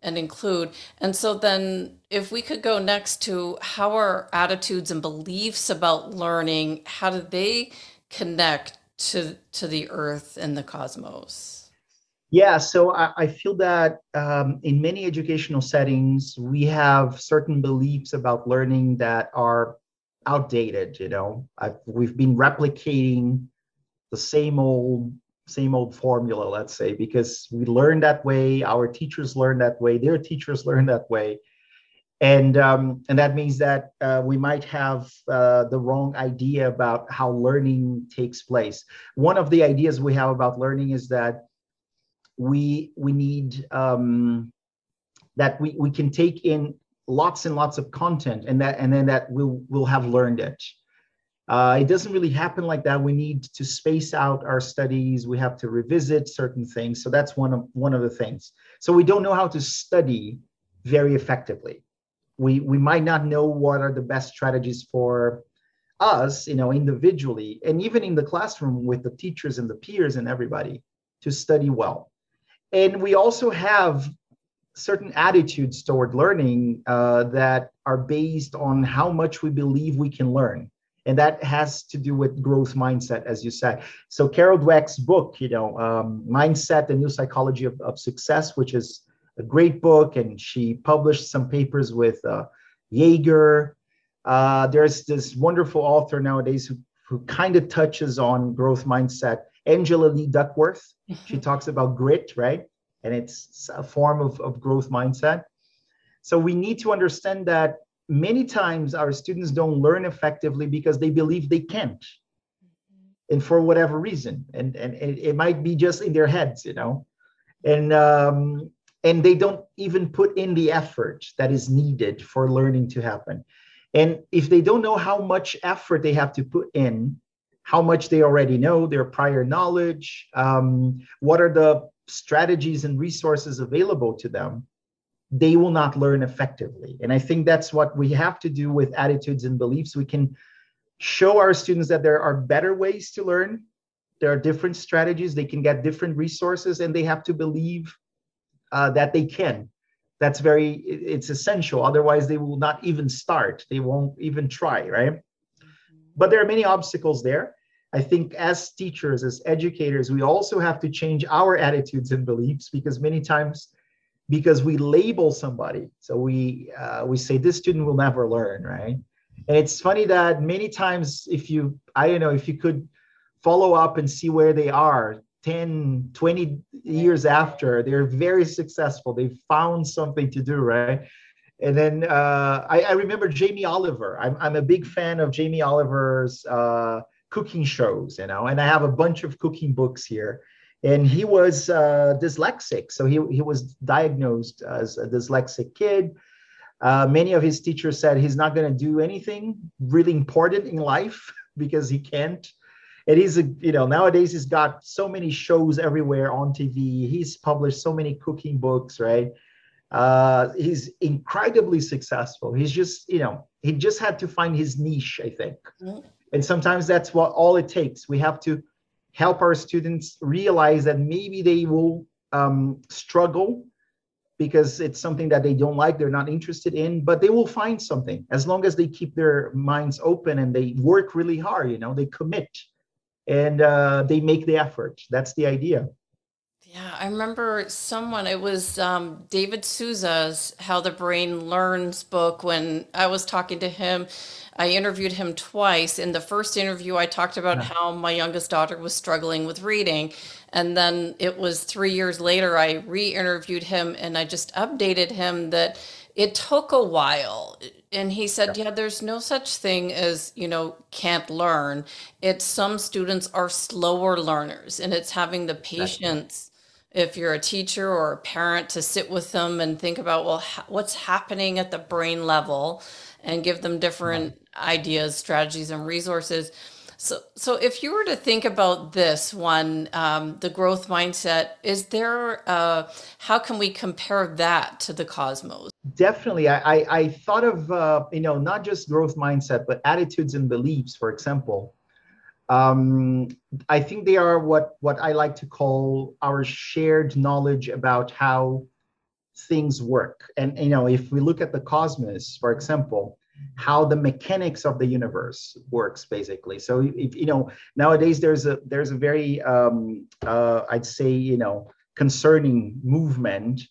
And include. And so then if we could go next to how are attitudes and beliefs about learning, how do they connect to the earth and the cosmos? Yeah, so I feel that in many educational settings, we have certain beliefs about learning that are outdated, We've been replicating the same old formula, let's say, because we learn that way, our teachers learn that way, their teachers learn that way. And that means that we might have the wrong idea about how learning takes place. One of the ideas we have about learning is that we need that we can take in lots and lots of content, and then we'll have learned it. It doesn't really happen like that. We need to space out our studies. We have to revisit certain things. So that's one of the things. So we don't know how to study very effectively. We might not know what are the best strategies for us, individually, and even in the classroom with the teachers and the peers and everybody to study well. And we also have certain attitudes toward learning that are based on how much we believe we can learn. And that has to do with growth mindset, as you said. So Carol Dweck's book, Mindset, The New Psychology of Success, which is a great book, and she published some papers with Yeager. There's this wonderful author nowadays who kind of touches on growth mindset, Angela Lee Duckworth. She talks about grit, right? And it's a form of growth mindset. So we need to understand that many times our students don't learn effectively because they believe they can't, and for whatever reason. And it might be just in their heads, And they don't even put in the effort that is needed for learning to happen. And if they don't know how much effort they have to put in, how much they already know, their prior knowledge, what are the strategies and resources available to them, they will not learn effectively. And I think that's what we have to do with attitudes and beliefs. We can show our students that there are better ways to learn. There are different strategies. They can get different resources, and they have to believe that they can. That's very, it's essential. Otherwise, they will not even start. They won't even try, right? But there are many obstacles there. I think as teachers, as educators, we also have to change our attitudes and beliefs, because many times, because we label somebody. So we say, this student will never learn, right? And it's funny that many times if you, I don't know, if you could follow up and see where they are 10, 20 years after, they're very successful. They've found something to do, right? And then I remember Jamie Oliver. I'm a big fan of Jamie Oliver's cooking shows, you know, and I have a bunch of cooking books here. And he was dyslexic. So he was diagnosed as a dyslexic kid. Many of his teachers said he's not going to do anything really important in life because he can't. And he's, you know, nowadays he's got so many shows everywhere on TV. He's published so many cooking books, right? He's incredibly successful. He's just, you know, he just had to find his niche, I think. Mm-hmm. And sometimes that's what all it takes. We have to help our students realize that maybe they will struggle because it's something that they don't like, they're not interested in, but they will find something as long as they keep their minds open and they work really hard, you know, they commit and they make the effort. That's the idea. Yeah, I remember someone, it was David Souza's How the Brain Learns book. When I was talking to him, I interviewed him twice. In the first interview, I talked about how my youngest daughter was struggling with reading. And then it was 3 years later, I re-interviewed him and I just updated him that it took a while. And he said, yeah, there's no such thing as, you know, can't learn. It's some students are slower learners, and it's having the patience. If you're a teacher or a parent, to sit with them and think about, well, what's happening at the brain level, and give them different ideas, strategies, and resources. So if you were to think about this one, the growth mindset, is there, how can we compare that to the cosmos? Definitely. I thought of, you know, not just growth mindset, but attitudes and beliefs, for example. I think they are what I like to call our shared knowledge about how things work. And, you know, if we look at the cosmos, for example, how the mechanics of the universe works, basically. So, if, you know, nowadays there's a very, I'd say, you know, concerning movement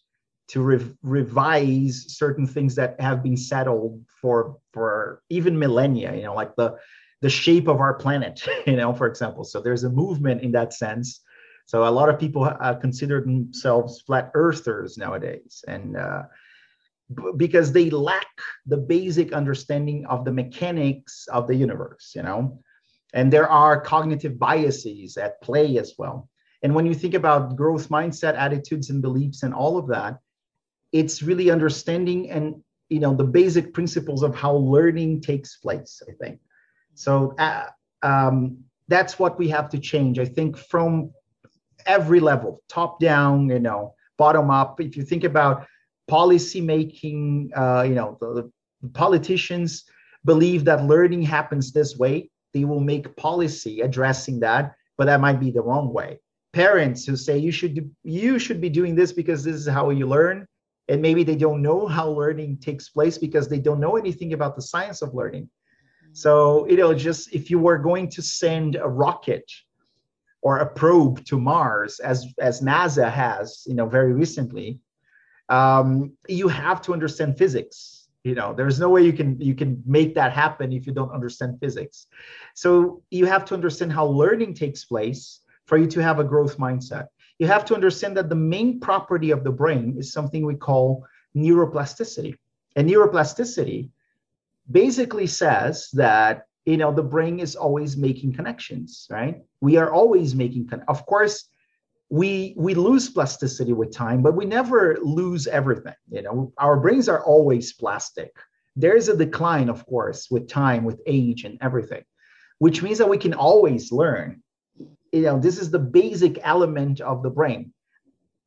to revise certain things that have been settled for even millennia, you know, like the shape of our planet, you know, for example. So there's a movement in that sense. So a lot of people consider themselves flat earthers nowadays, and because they lack the basic understanding of the mechanics of the universe, you know, and there are cognitive biases at play as well. And when you think about growth mindset, attitudes and beliefs and all of that, it's really understanding and, you know, the basic principles of how learning takes place, I think. So that's what we have to change, I think, from every level, top down, you know, bottom up. If you think about policy making, you know, the politicians believe that learning happens this way. They will make policy addressing that, but that might be the wrong way. Parents who say you should be doing this because this is how you learn, and maybe they don't know how learning takes place because they don't know anything about the science of learning. So, you know, just if you were going to send a rocket or a probe to Mars, as NASA has, you know, very recently, you have to understand physics. You know, there's no way you can make that happen if you don't understand physics. So you have to understand how learning takes place for you to have a growth mindset. You have to understand that the main property of the brain is something we call neuroplasticity. And neuroplasticity basically says that, you know, the brain is always making connections, right? We are always making of course we lose plasticity with time, but we never lose everything. You know, our brains are always plastic. There's a decline, of course, with time, with age and everything, which means that we can always learn. You know, this is the basic element of the brain.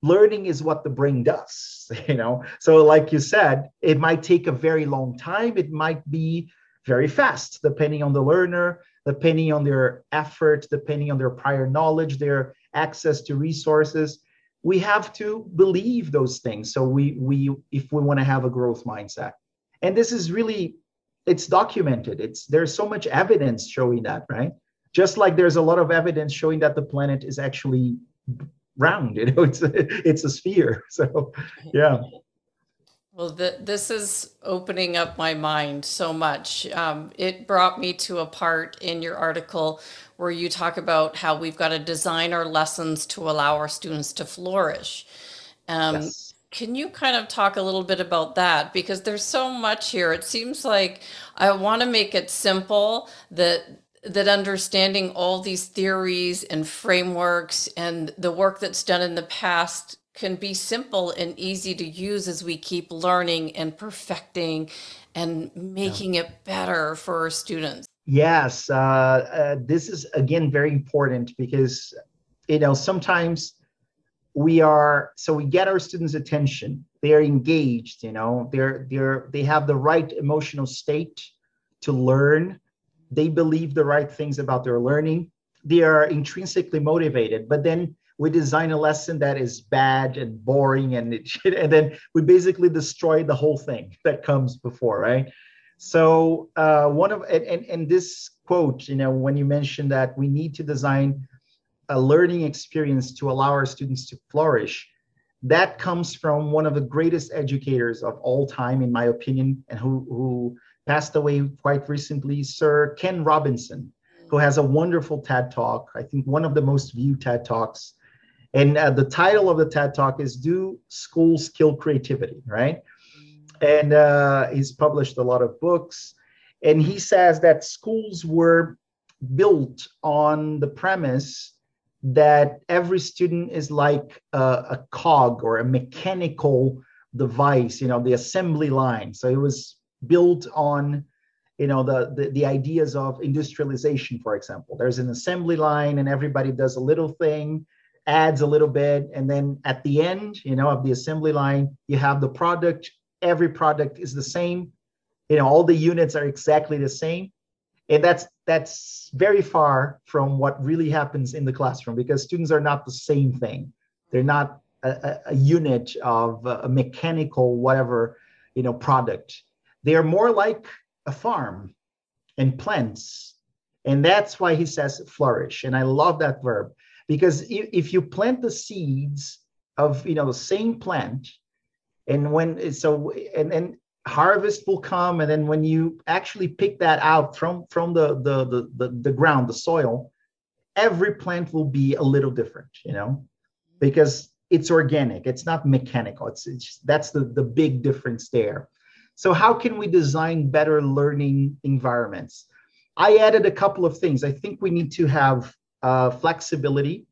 learning is what the brain does, you know? So like you said, it might take a very long time. It might be very fast, depending on the learner, depending on their effort, depending on their prior knowledge, their access to resources. We have to believe those things. So we if we want to have a growth mindset. And this is really, it's documented. There's so much evidence showing that, right? Just like there's a lot of evidence showing that the planet is actually round, you know, it's a sphere. So, yeah. Well, this is opening up my mind so much. It brought me to a part in your article where you talk about how we've got to design our lessons to allow our students to flourish. Yes. Can you kind of talk a little bit about that? Because there's so much here. It seems like I want to make it simple, that understanding all these theories and frameworks and the work that's done in the past can be simple and easy to use as we keep learning and perfecting and making it better for our students. Yes, this is, again, very important because, you know, sometimes we get our students' attention, they're engaged, you know, they have the right emotional state to learn. They believe the right things about their learning. They are intrinsically motivated, but then we design a lesson that is bad and boring, and then we basically destroy the whole thing that comes before, right? So this quote, you know, when you mentioned that we need to design a learning experience to allow our students to flourish, that comes from one of the greatest educators of all time, in my opinion, and who passed away quite recently, Sir Ken Robinson, who has a wonderful TED Talk, I think one of the most viewed TED Talks. And the title of the TED Talk is Do Schools Kill Creativity, right? And he's published a lot of books. And he says that schools were built on the premise that every student is like a cog or a mechanical device, you know, the assembly line. So it was built on, you know, the ideas of industrialization, for example. There's an assembly line and everybody does a little thing, adds a little bit, and then at the end, you know, of the assembly line, you have the product. Every product is the same, you know, all the units are exactly the same. And that's very far from what really happens in the classroom, because students are not the same thing. They're not a unit of a mechanical, whatever, you know, product. They are more like a farm and plants. And that's why he says flourish. And I love that verb, because if you plant the seeds of, you know, the same plant, and harvest will come. And then when you actually pick that out from the ground, the soil, every plant will be a little different, you know, because it's organic, it's not mechanical. That's the big difference there. So how can we design better learning environments? I added a couple of things. I think we need to have flexibility.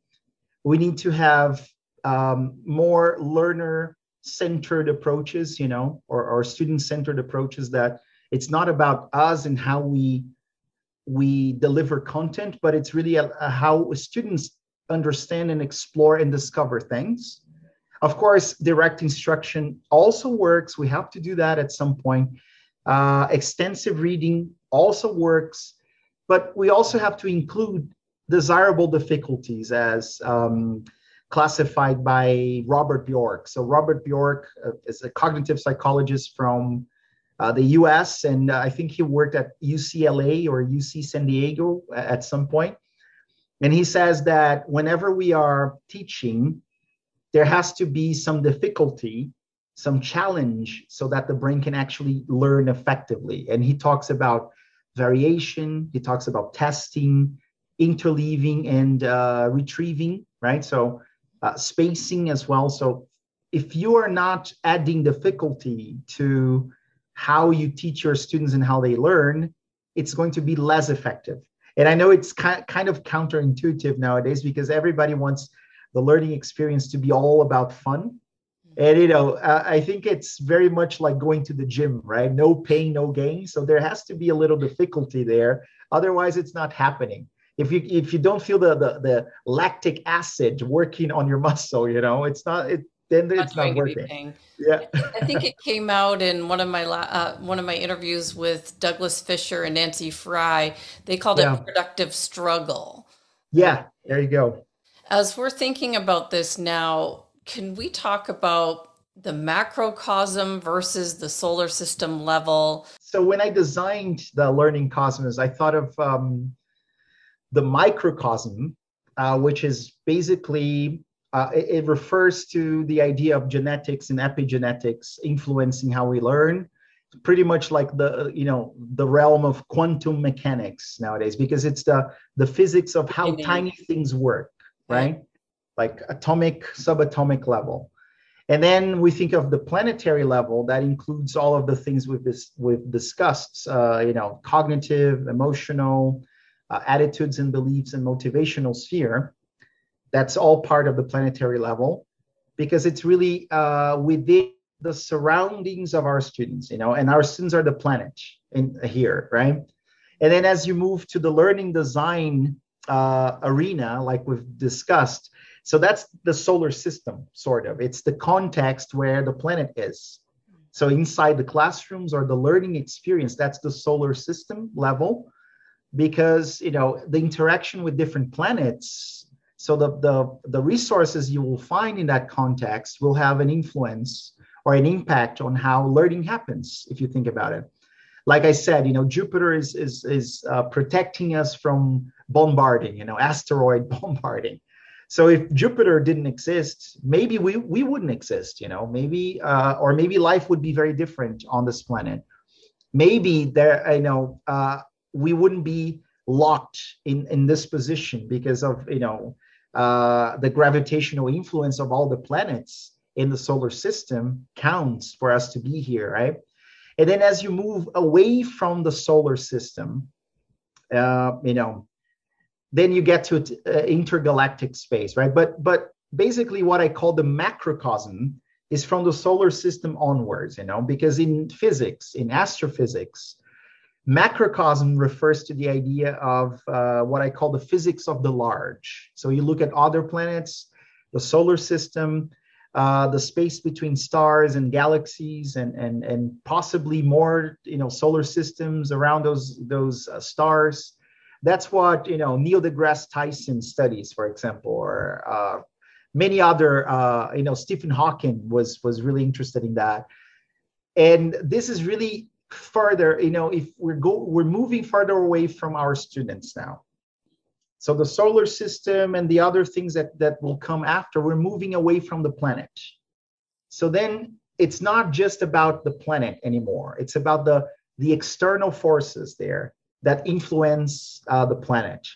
We need to have more learner-centered approaches, you know, or student-centered approaches, that it's not about us and how we deliver content, but it's really how students understand and explore and discover things. Of course, direct instruction also works. We have to do that at some point. Extensive reading also works, but we also have to include desirable difficulties as classified by Robert Bjork. So Robert Bjork is a cognitive psychologist from the US, and I think he worked at UCLA or UC San Diego at some point. And he says that whenever we are teaching, there has to be some difficulty, some challenge, so that the brain can actually learn effectively. And he talks about variation, he talks about testing, interleaving, and retrieving, right? So spacing as well. So if you are not adding difficulty to how you teach your students and how they learn, it's going to be less effective. And I know it's kind of counterintuitive nowadays, because everybody wants the learning experience to be all about fun. And, you know, I think it's very much like going to the gym, right? No pain, no gain. So there has to be a little difficulty there. Otherwise, it's not happening. If you don't feel the lactic acid working on your muscle, you know, it's not it. Then it's not working. Yeah, I think it came out in one of my interviews with Douglas Fisher and Nancy Fry. They called it productive struggle. Yeah, there you go. As we're thinking about this now, can we talk about the macrocosm versus the solar system level? So when I designed the Learning Cosmos, I thought of the microcosm, which is basically it refers to the idea of genetics and epigenetics influencing how we learn, pretty much like the realm of quantum mechanics nowadays, because it's the physics of how tiny things work, right? Like atomic, subatomic level. And then we think of the planetary level that includes all of the things we've discussed, cognitive, emotional, attitudes and beliefs, and motivational sphere. That's all part of the planetary level, because it's really within the surroundings of our students, you know, and our students are the planet in here, right? And then as you move to the learning design arena, like we've discussed, so that's the solar system, sort of. It's the context where the planet is. So inside the classrooms or the learning experience, that's the solar system level, because, you know, the interaction with different planets. So the resources you will find in that context will have an influence or an impact on how learning happens, if you think about it. Like I said, you know, Jupiter is protecting us from bombarding, you know, asteroid bombarding. So if Jupiter didn't exist, maybe we wouldn't exist, you know, maybe, or maybe life would be very different on this planet. Maybe there, you know, we wouldn't be locked in this position because of, you know, the gravitational influence of all the planets in the solar system counts for us to be here, right? And then as you move away from the solar system, you know, then you get to intergalactic space, right? But basically what I call the macrocosm is from the solar system onwards, you know, because in physics, in astrophysics, macrocosm refers to the idea of what I call the physics of the large. So you look at other planets, the solar system, the space between stars and galaxies, and possibly more, you know, solar systems around those stars. That's what, you know, Neil deGrasse Tyson studies, for example, or many other, you know, Stephen Hawking was really interested in that. And this is really further, you know, if we're moving further away from our students now. So the solar system and the other things that will come after, we're moving away from the planet. So then it's not just about the planet anymore. It's about the external forces there that influence the planet.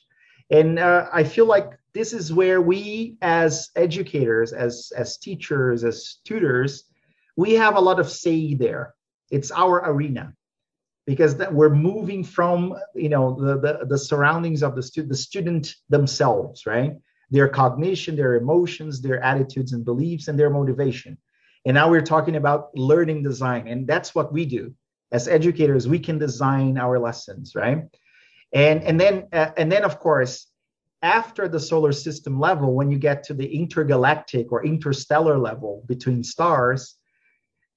And I feel like this is where we as educators, as teachers, as tutors, we have a lot of say there. It's our arena, because that we're moving from, you know, the surroundings of the student themselves, right? Their cognition, their emotions, their attitudes and beliefs, and their motivation. And now we're talking about learning design, and that's what we do as educators. We can design our lessons, right? And then of course, after the solar system level, when you get to the intergalactic or interstellar level between stars,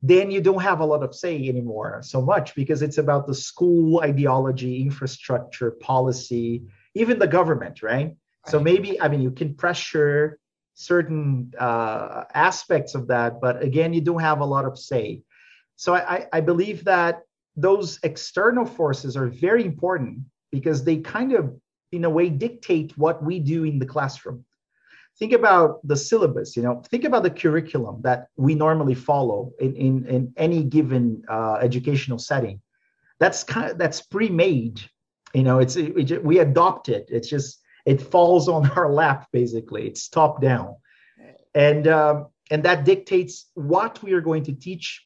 then you don't have a lot of say anymore so much, because it's about the school ideology, infrastructure, policy, even the government, right? So maybe, I mean, you can pressure certain aspects of that, but again, you don't have a lot of say. So I believe that those external forces are very important, because they kind of, in a way, dictate what we do in the classroom. Think about the syllabus, you know, think about the curriculum that we normally follow in any given educational setting. That's pre-made, you know, we adopt it. It's just, it falls on our lap, basically. It's top down. And that dictates what we are going to teach,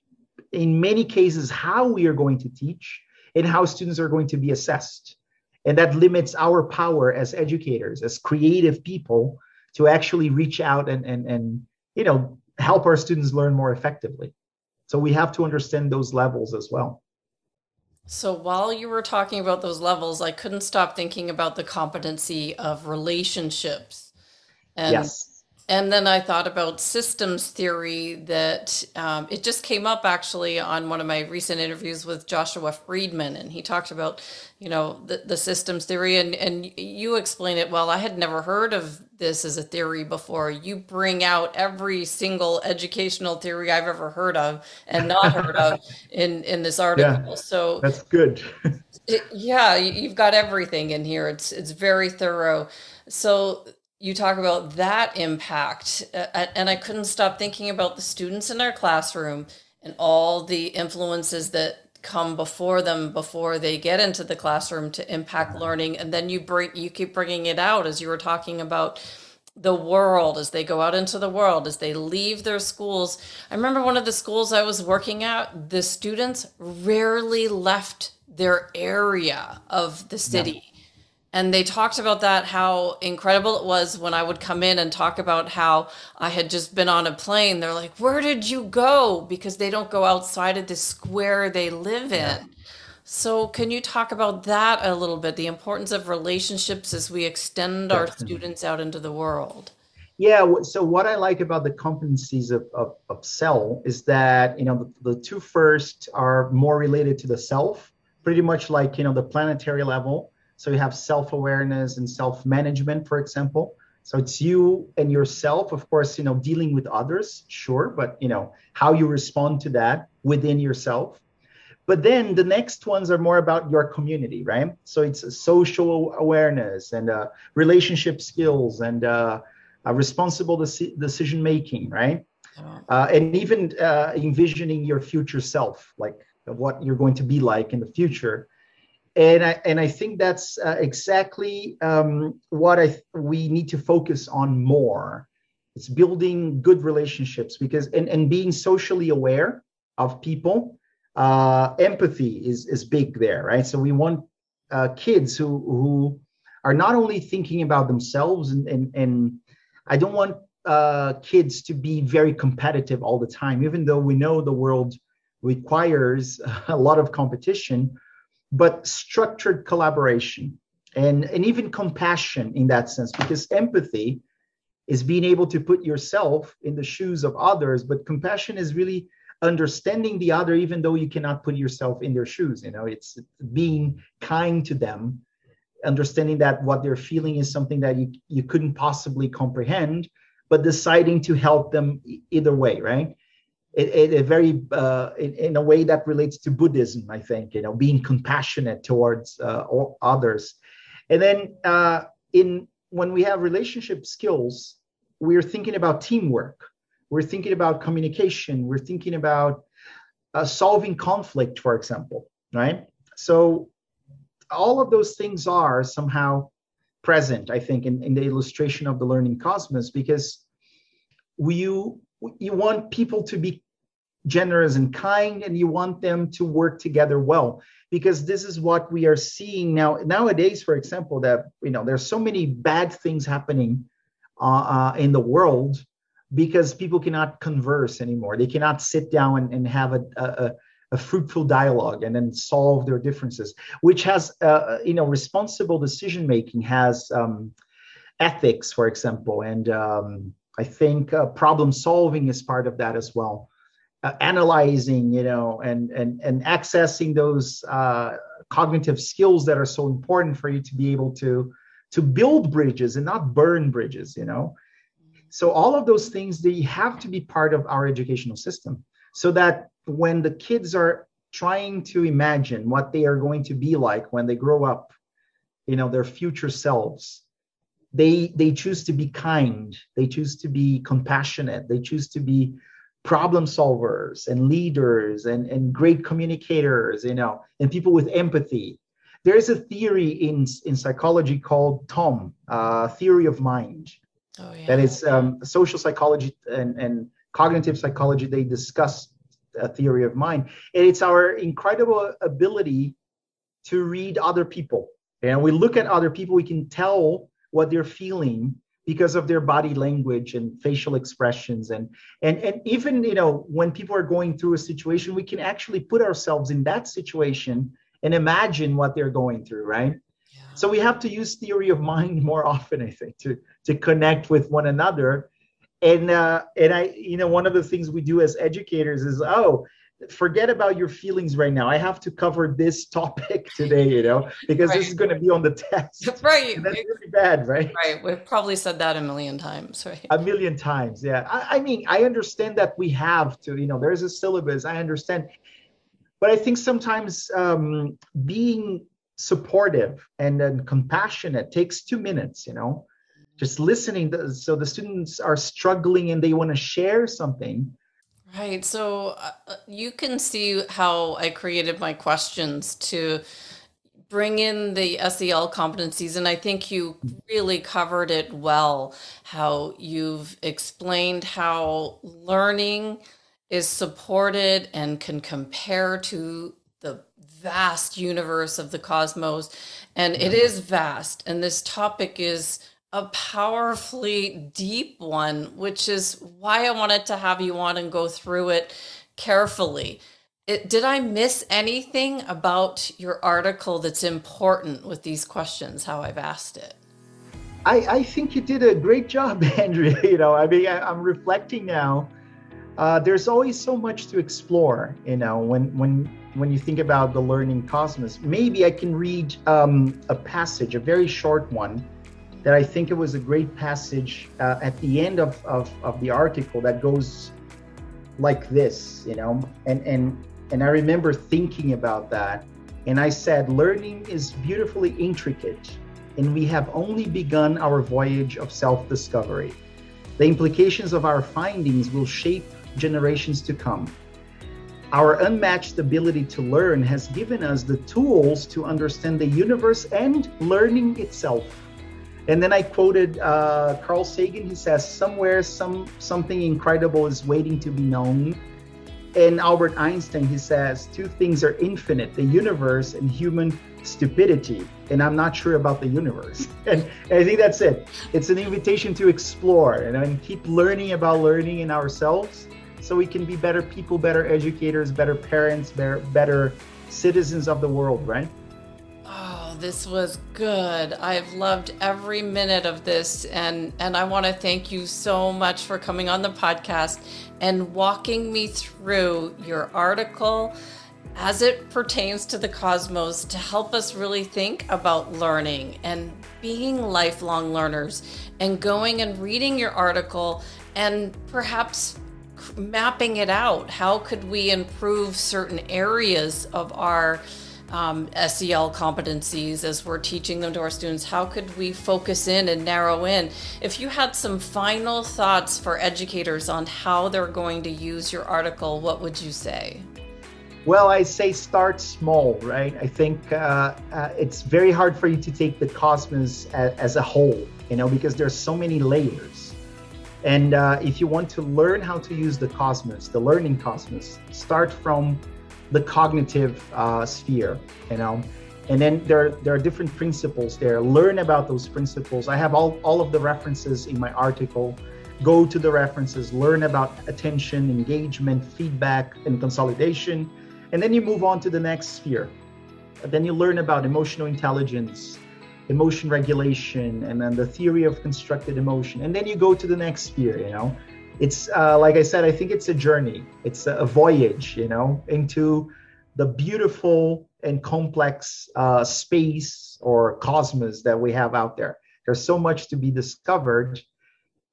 in many cases, how we are going to teach, and how students are going to be assessed. And that limits our power as educators, as creative people, to actually reach out and you know, help our students learn more effectively. So we have to understand those levels as well. So while you were talking about those levels, I couldn't stop thinking about the competency of relationships. And, yes. And then I thought about systems theory that it just came up actually on one of my recent interviews with Joshua Friedman. And he talked about, you know, the systems theory, and you explain it well. I had never heard of this as a theory before. You bring out every single educational theory I've ever heard of and not heard of in this article. Yeah, so that's good. Yeah, you've got everything in here. It's very thorough. So you talk about that impact, and I couldn't stop thinking about the students in our classroom and all the influences that come before them before they get into the classroom to impact learning. And then you keep bringing it out, as you were talking about the world, as they go out into the world, as they leave their schools. I remember one of the schools I was working at, the students rarely left their area of the city. Yeah. And they talked about that, how incredible it was when I would come in and talk about how I had just been on a plane. They're like, where did you go? Because they don't go outside of the square they live in. So can you talk about that a little bit, the importance of relationships as we extend our students out into the world? Yeah, so what I like about the competencies of SEL is that, you know, the two first are more related to the self, pretty much like, you know, the planetary level. So you have self-awareness and self-management, for example. So it's you and yourself, of course, you know, dealing with others, sure, but, you know, how you respond to that within yourself. But then the next ones are more about your community, right? So it's a social awareness and relationship skills and responsible decision-making, right? And even envisioning your future self, like what you're going to be like in the future. And I think that's exactly what we need to focus on more. It's building good relationships, because and being socially aware of people. Empathy is big there, right? So we want kids who are not only thinking about themselves, and I don't want kids to be very competitive all the time, even though we know the world requires a lot of competition. But structured collaboration and even compassion in that sense, because empathy is being able to put yourself in the shoes of others, but compassion is really understanding the other, even though you cannot put yourself in their shoes. You know, it's being kind to them, understanding that what they're feeling is something that you couldn't possibly comprehend, but deciding to help them either way, right? In a way that relates to Buddhism, I think, you know, being compassionate towards others. And then when we have relationship skills, we're thinking about teamwork. We're thinking about communication. We're thinking about solving conflict, for example, right? So all of those things are somehow present, I think, in the illustration of the Learning Cosmos, because you want people to be generous and kind, and you want them to work together well, because this is what we are seeing nowadays, for example, that, you know, there's so many bad things happening in the world because people cannot converse anymore. They cannot sit down and have a fruitful dialogue and then solve their differences, which has, you know, responsible decision-making has ethics, for example, and, I think problem solving is part of that as well. Analyzing, you know, and accessing those cognitive skills that are so important for you to be able to build bridges and not burn bridges, you know. So all of those things, they have to be part of our educational system, so that when the kids are trying to imagine what they are going to be like when they grow up, you know, their future selves, they choose to be kind, they choose to be compassionate, they choose to be problem solvers and leaders and great communicators, you know, and people with empathy. There is a theory in psychology called TOM, theory of mind. Oh, yeah. That is social psychology and cognitive psychology. They discuss a theory of mind. And it's our incredible ability to read other people. And we look at other people, we can tell what they're feeling because of their body language and facial expressions, and even, you know, when people are going through a situation, we can actually put ourselves in that situation and imagine what they're going through, right? Yeah. So we have to use theory of mind more often, I think, to connect with one another. And I, you know, one of the things we do as educators is, oh, forget about your feelings right now. I have to cover this topic today, you know, because right. This is going to be on the test. That's right. And that's really bad, right? Right. We've probably said that a million times, right? A million times. Yeah. I mean, I understand that we have to, you know, there's a syllabus. I understand. But I think sometimes being supportive and then compassionate takes 2 minutes, you know, just listening. So the students are struggling and they want to share something. Right. So you can see how I created my questions to bring in the SEL competencies. And I think you really covered it well, how you've explained how learning is supported and can compare to the vast universe of the cosmos. And it is vast. And this topic is a powerfully deep one, which is why I wanted to have you on and go through it carefully. Did I miss anything about your article that's important with these questions, how I've asked it? I think you did a great job, Andrea. You know, I mean, I'm reflecting now. There's always so much to explore, you know, when you think about the learning cosmos. Maybe I can read a passage, a very short one, that I think it was a great passage at the end of the article that goes like this, you know, and I remember thinking about that. And I said, learning is beautifully intricate, and we have only begun our voyage of self-discovery. The implications of our findings will shape generations to come. Our unmatched ability to learn has given us the tools to understand the universe and learning itself. And then I quoted Carl Sagan. He says, somewhere, something incredible is waiting to be known. And Albert Einstein, he says, two things are infinite, the universe and human stupidity. And I'm not sure about the universe. And I think that's it. It's an invitation to explore and keep learning about learning in ourselves so we can be better people, better educators, better parents, better citizens of the world, right? This was good. I've loved every minute of this. And I want to thank you so much for coming on the podcast and walking me through your article as it pertains to the cosmos to help us really think about learning and being lifelong learners and going and reading your article and perhaps mapping it out. How could we improve certain areas of our SEL competencies as we're teaching them to our students? How could we focus in and narrow in? If you had some final thoughts for educators on how they're going to use your article, what would you say? Well, I say start small, right? I think it's very hard for you to take the cosmos as a whole, you know, because there's so many layers. And if you want to learn how to use the cosmos, the learning cosmos, start from the cognitive sphere, you know, and then there are different principles there. Learn about those principles. I have all of the references in my article. Go to the references, learn about attention, engagement, feedback, and consolidation. And then you move on to the next sphere. And then you learn about emotional intelligence, emotion regulation, and then the theory of constructed emotion. And then you go to the next sphere, you know. It's like I said, I think it's a journey. It's a voyage, you know, into the beautiful and complex space or cosmos that we have out there. There's so much to be discovered.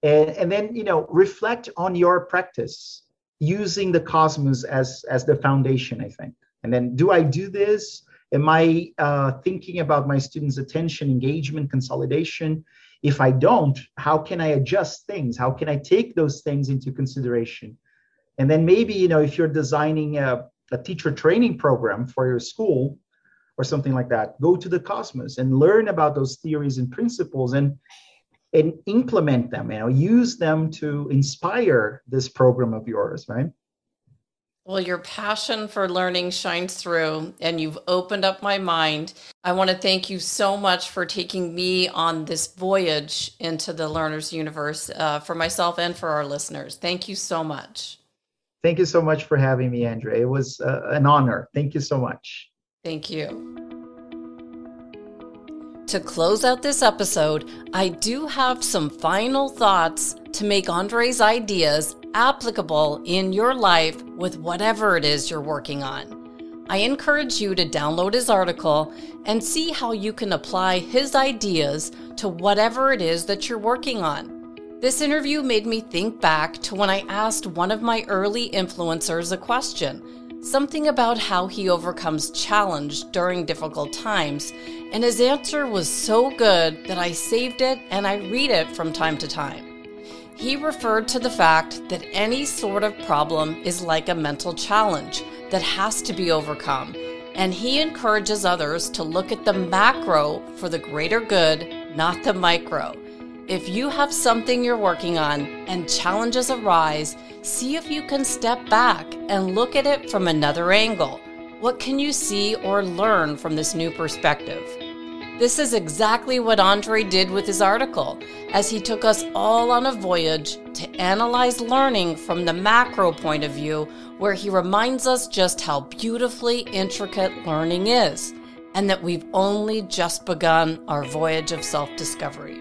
And then, you know, reflect on your practice using the cosmos as the foundation, I think. And then, do I do this? Am I thinking about my students' attention, engagement, consolidation? If I don't, how can I adjust things? How can I take those things into consideration? And then maybe, you know, if you're designing a teacher training program for your school or something like that, go to the cosmos and learn about those theories and principles and implement them, you know, use them to inspire this program of yours, right? Well, your passion for learning shines through, and you've opened up my mind. I want to thank you so much for taking me on this voyage into the learner's universe for myself and for our listeners. Thank you so much. Thank you so much for having me, Andrea. It was an honor. Thank you so much. Thank you. To close out this episode, I do have some final thoughts to make Andre's ideas applicable in your life with whatever it is you're working on. I encourage you to download his article and see how you can apply his ideas to whatever it is that you're working on. This interview made me think back to when I asked one of my early influencers a question. Something about how he overcomes challenge during difficult times, and his answer was so good that I saved it and I read it from time to time. He referred to the fact that any sort of problem is like a mental challenge that has to be overcome, and he encourages others to look at the macro for the greater good, not the micro. If you have something you're working on and challenges arise, see if you can step back and look at it from another angle. What can you see or learn from this new perspective? This is exactly what Andre did with his article, as he took us all on a voyage to analyze learning from the macro point of view, where he reminds us just how beautifully intricate learning is, and that we've only just begun our voyage of self-discovery.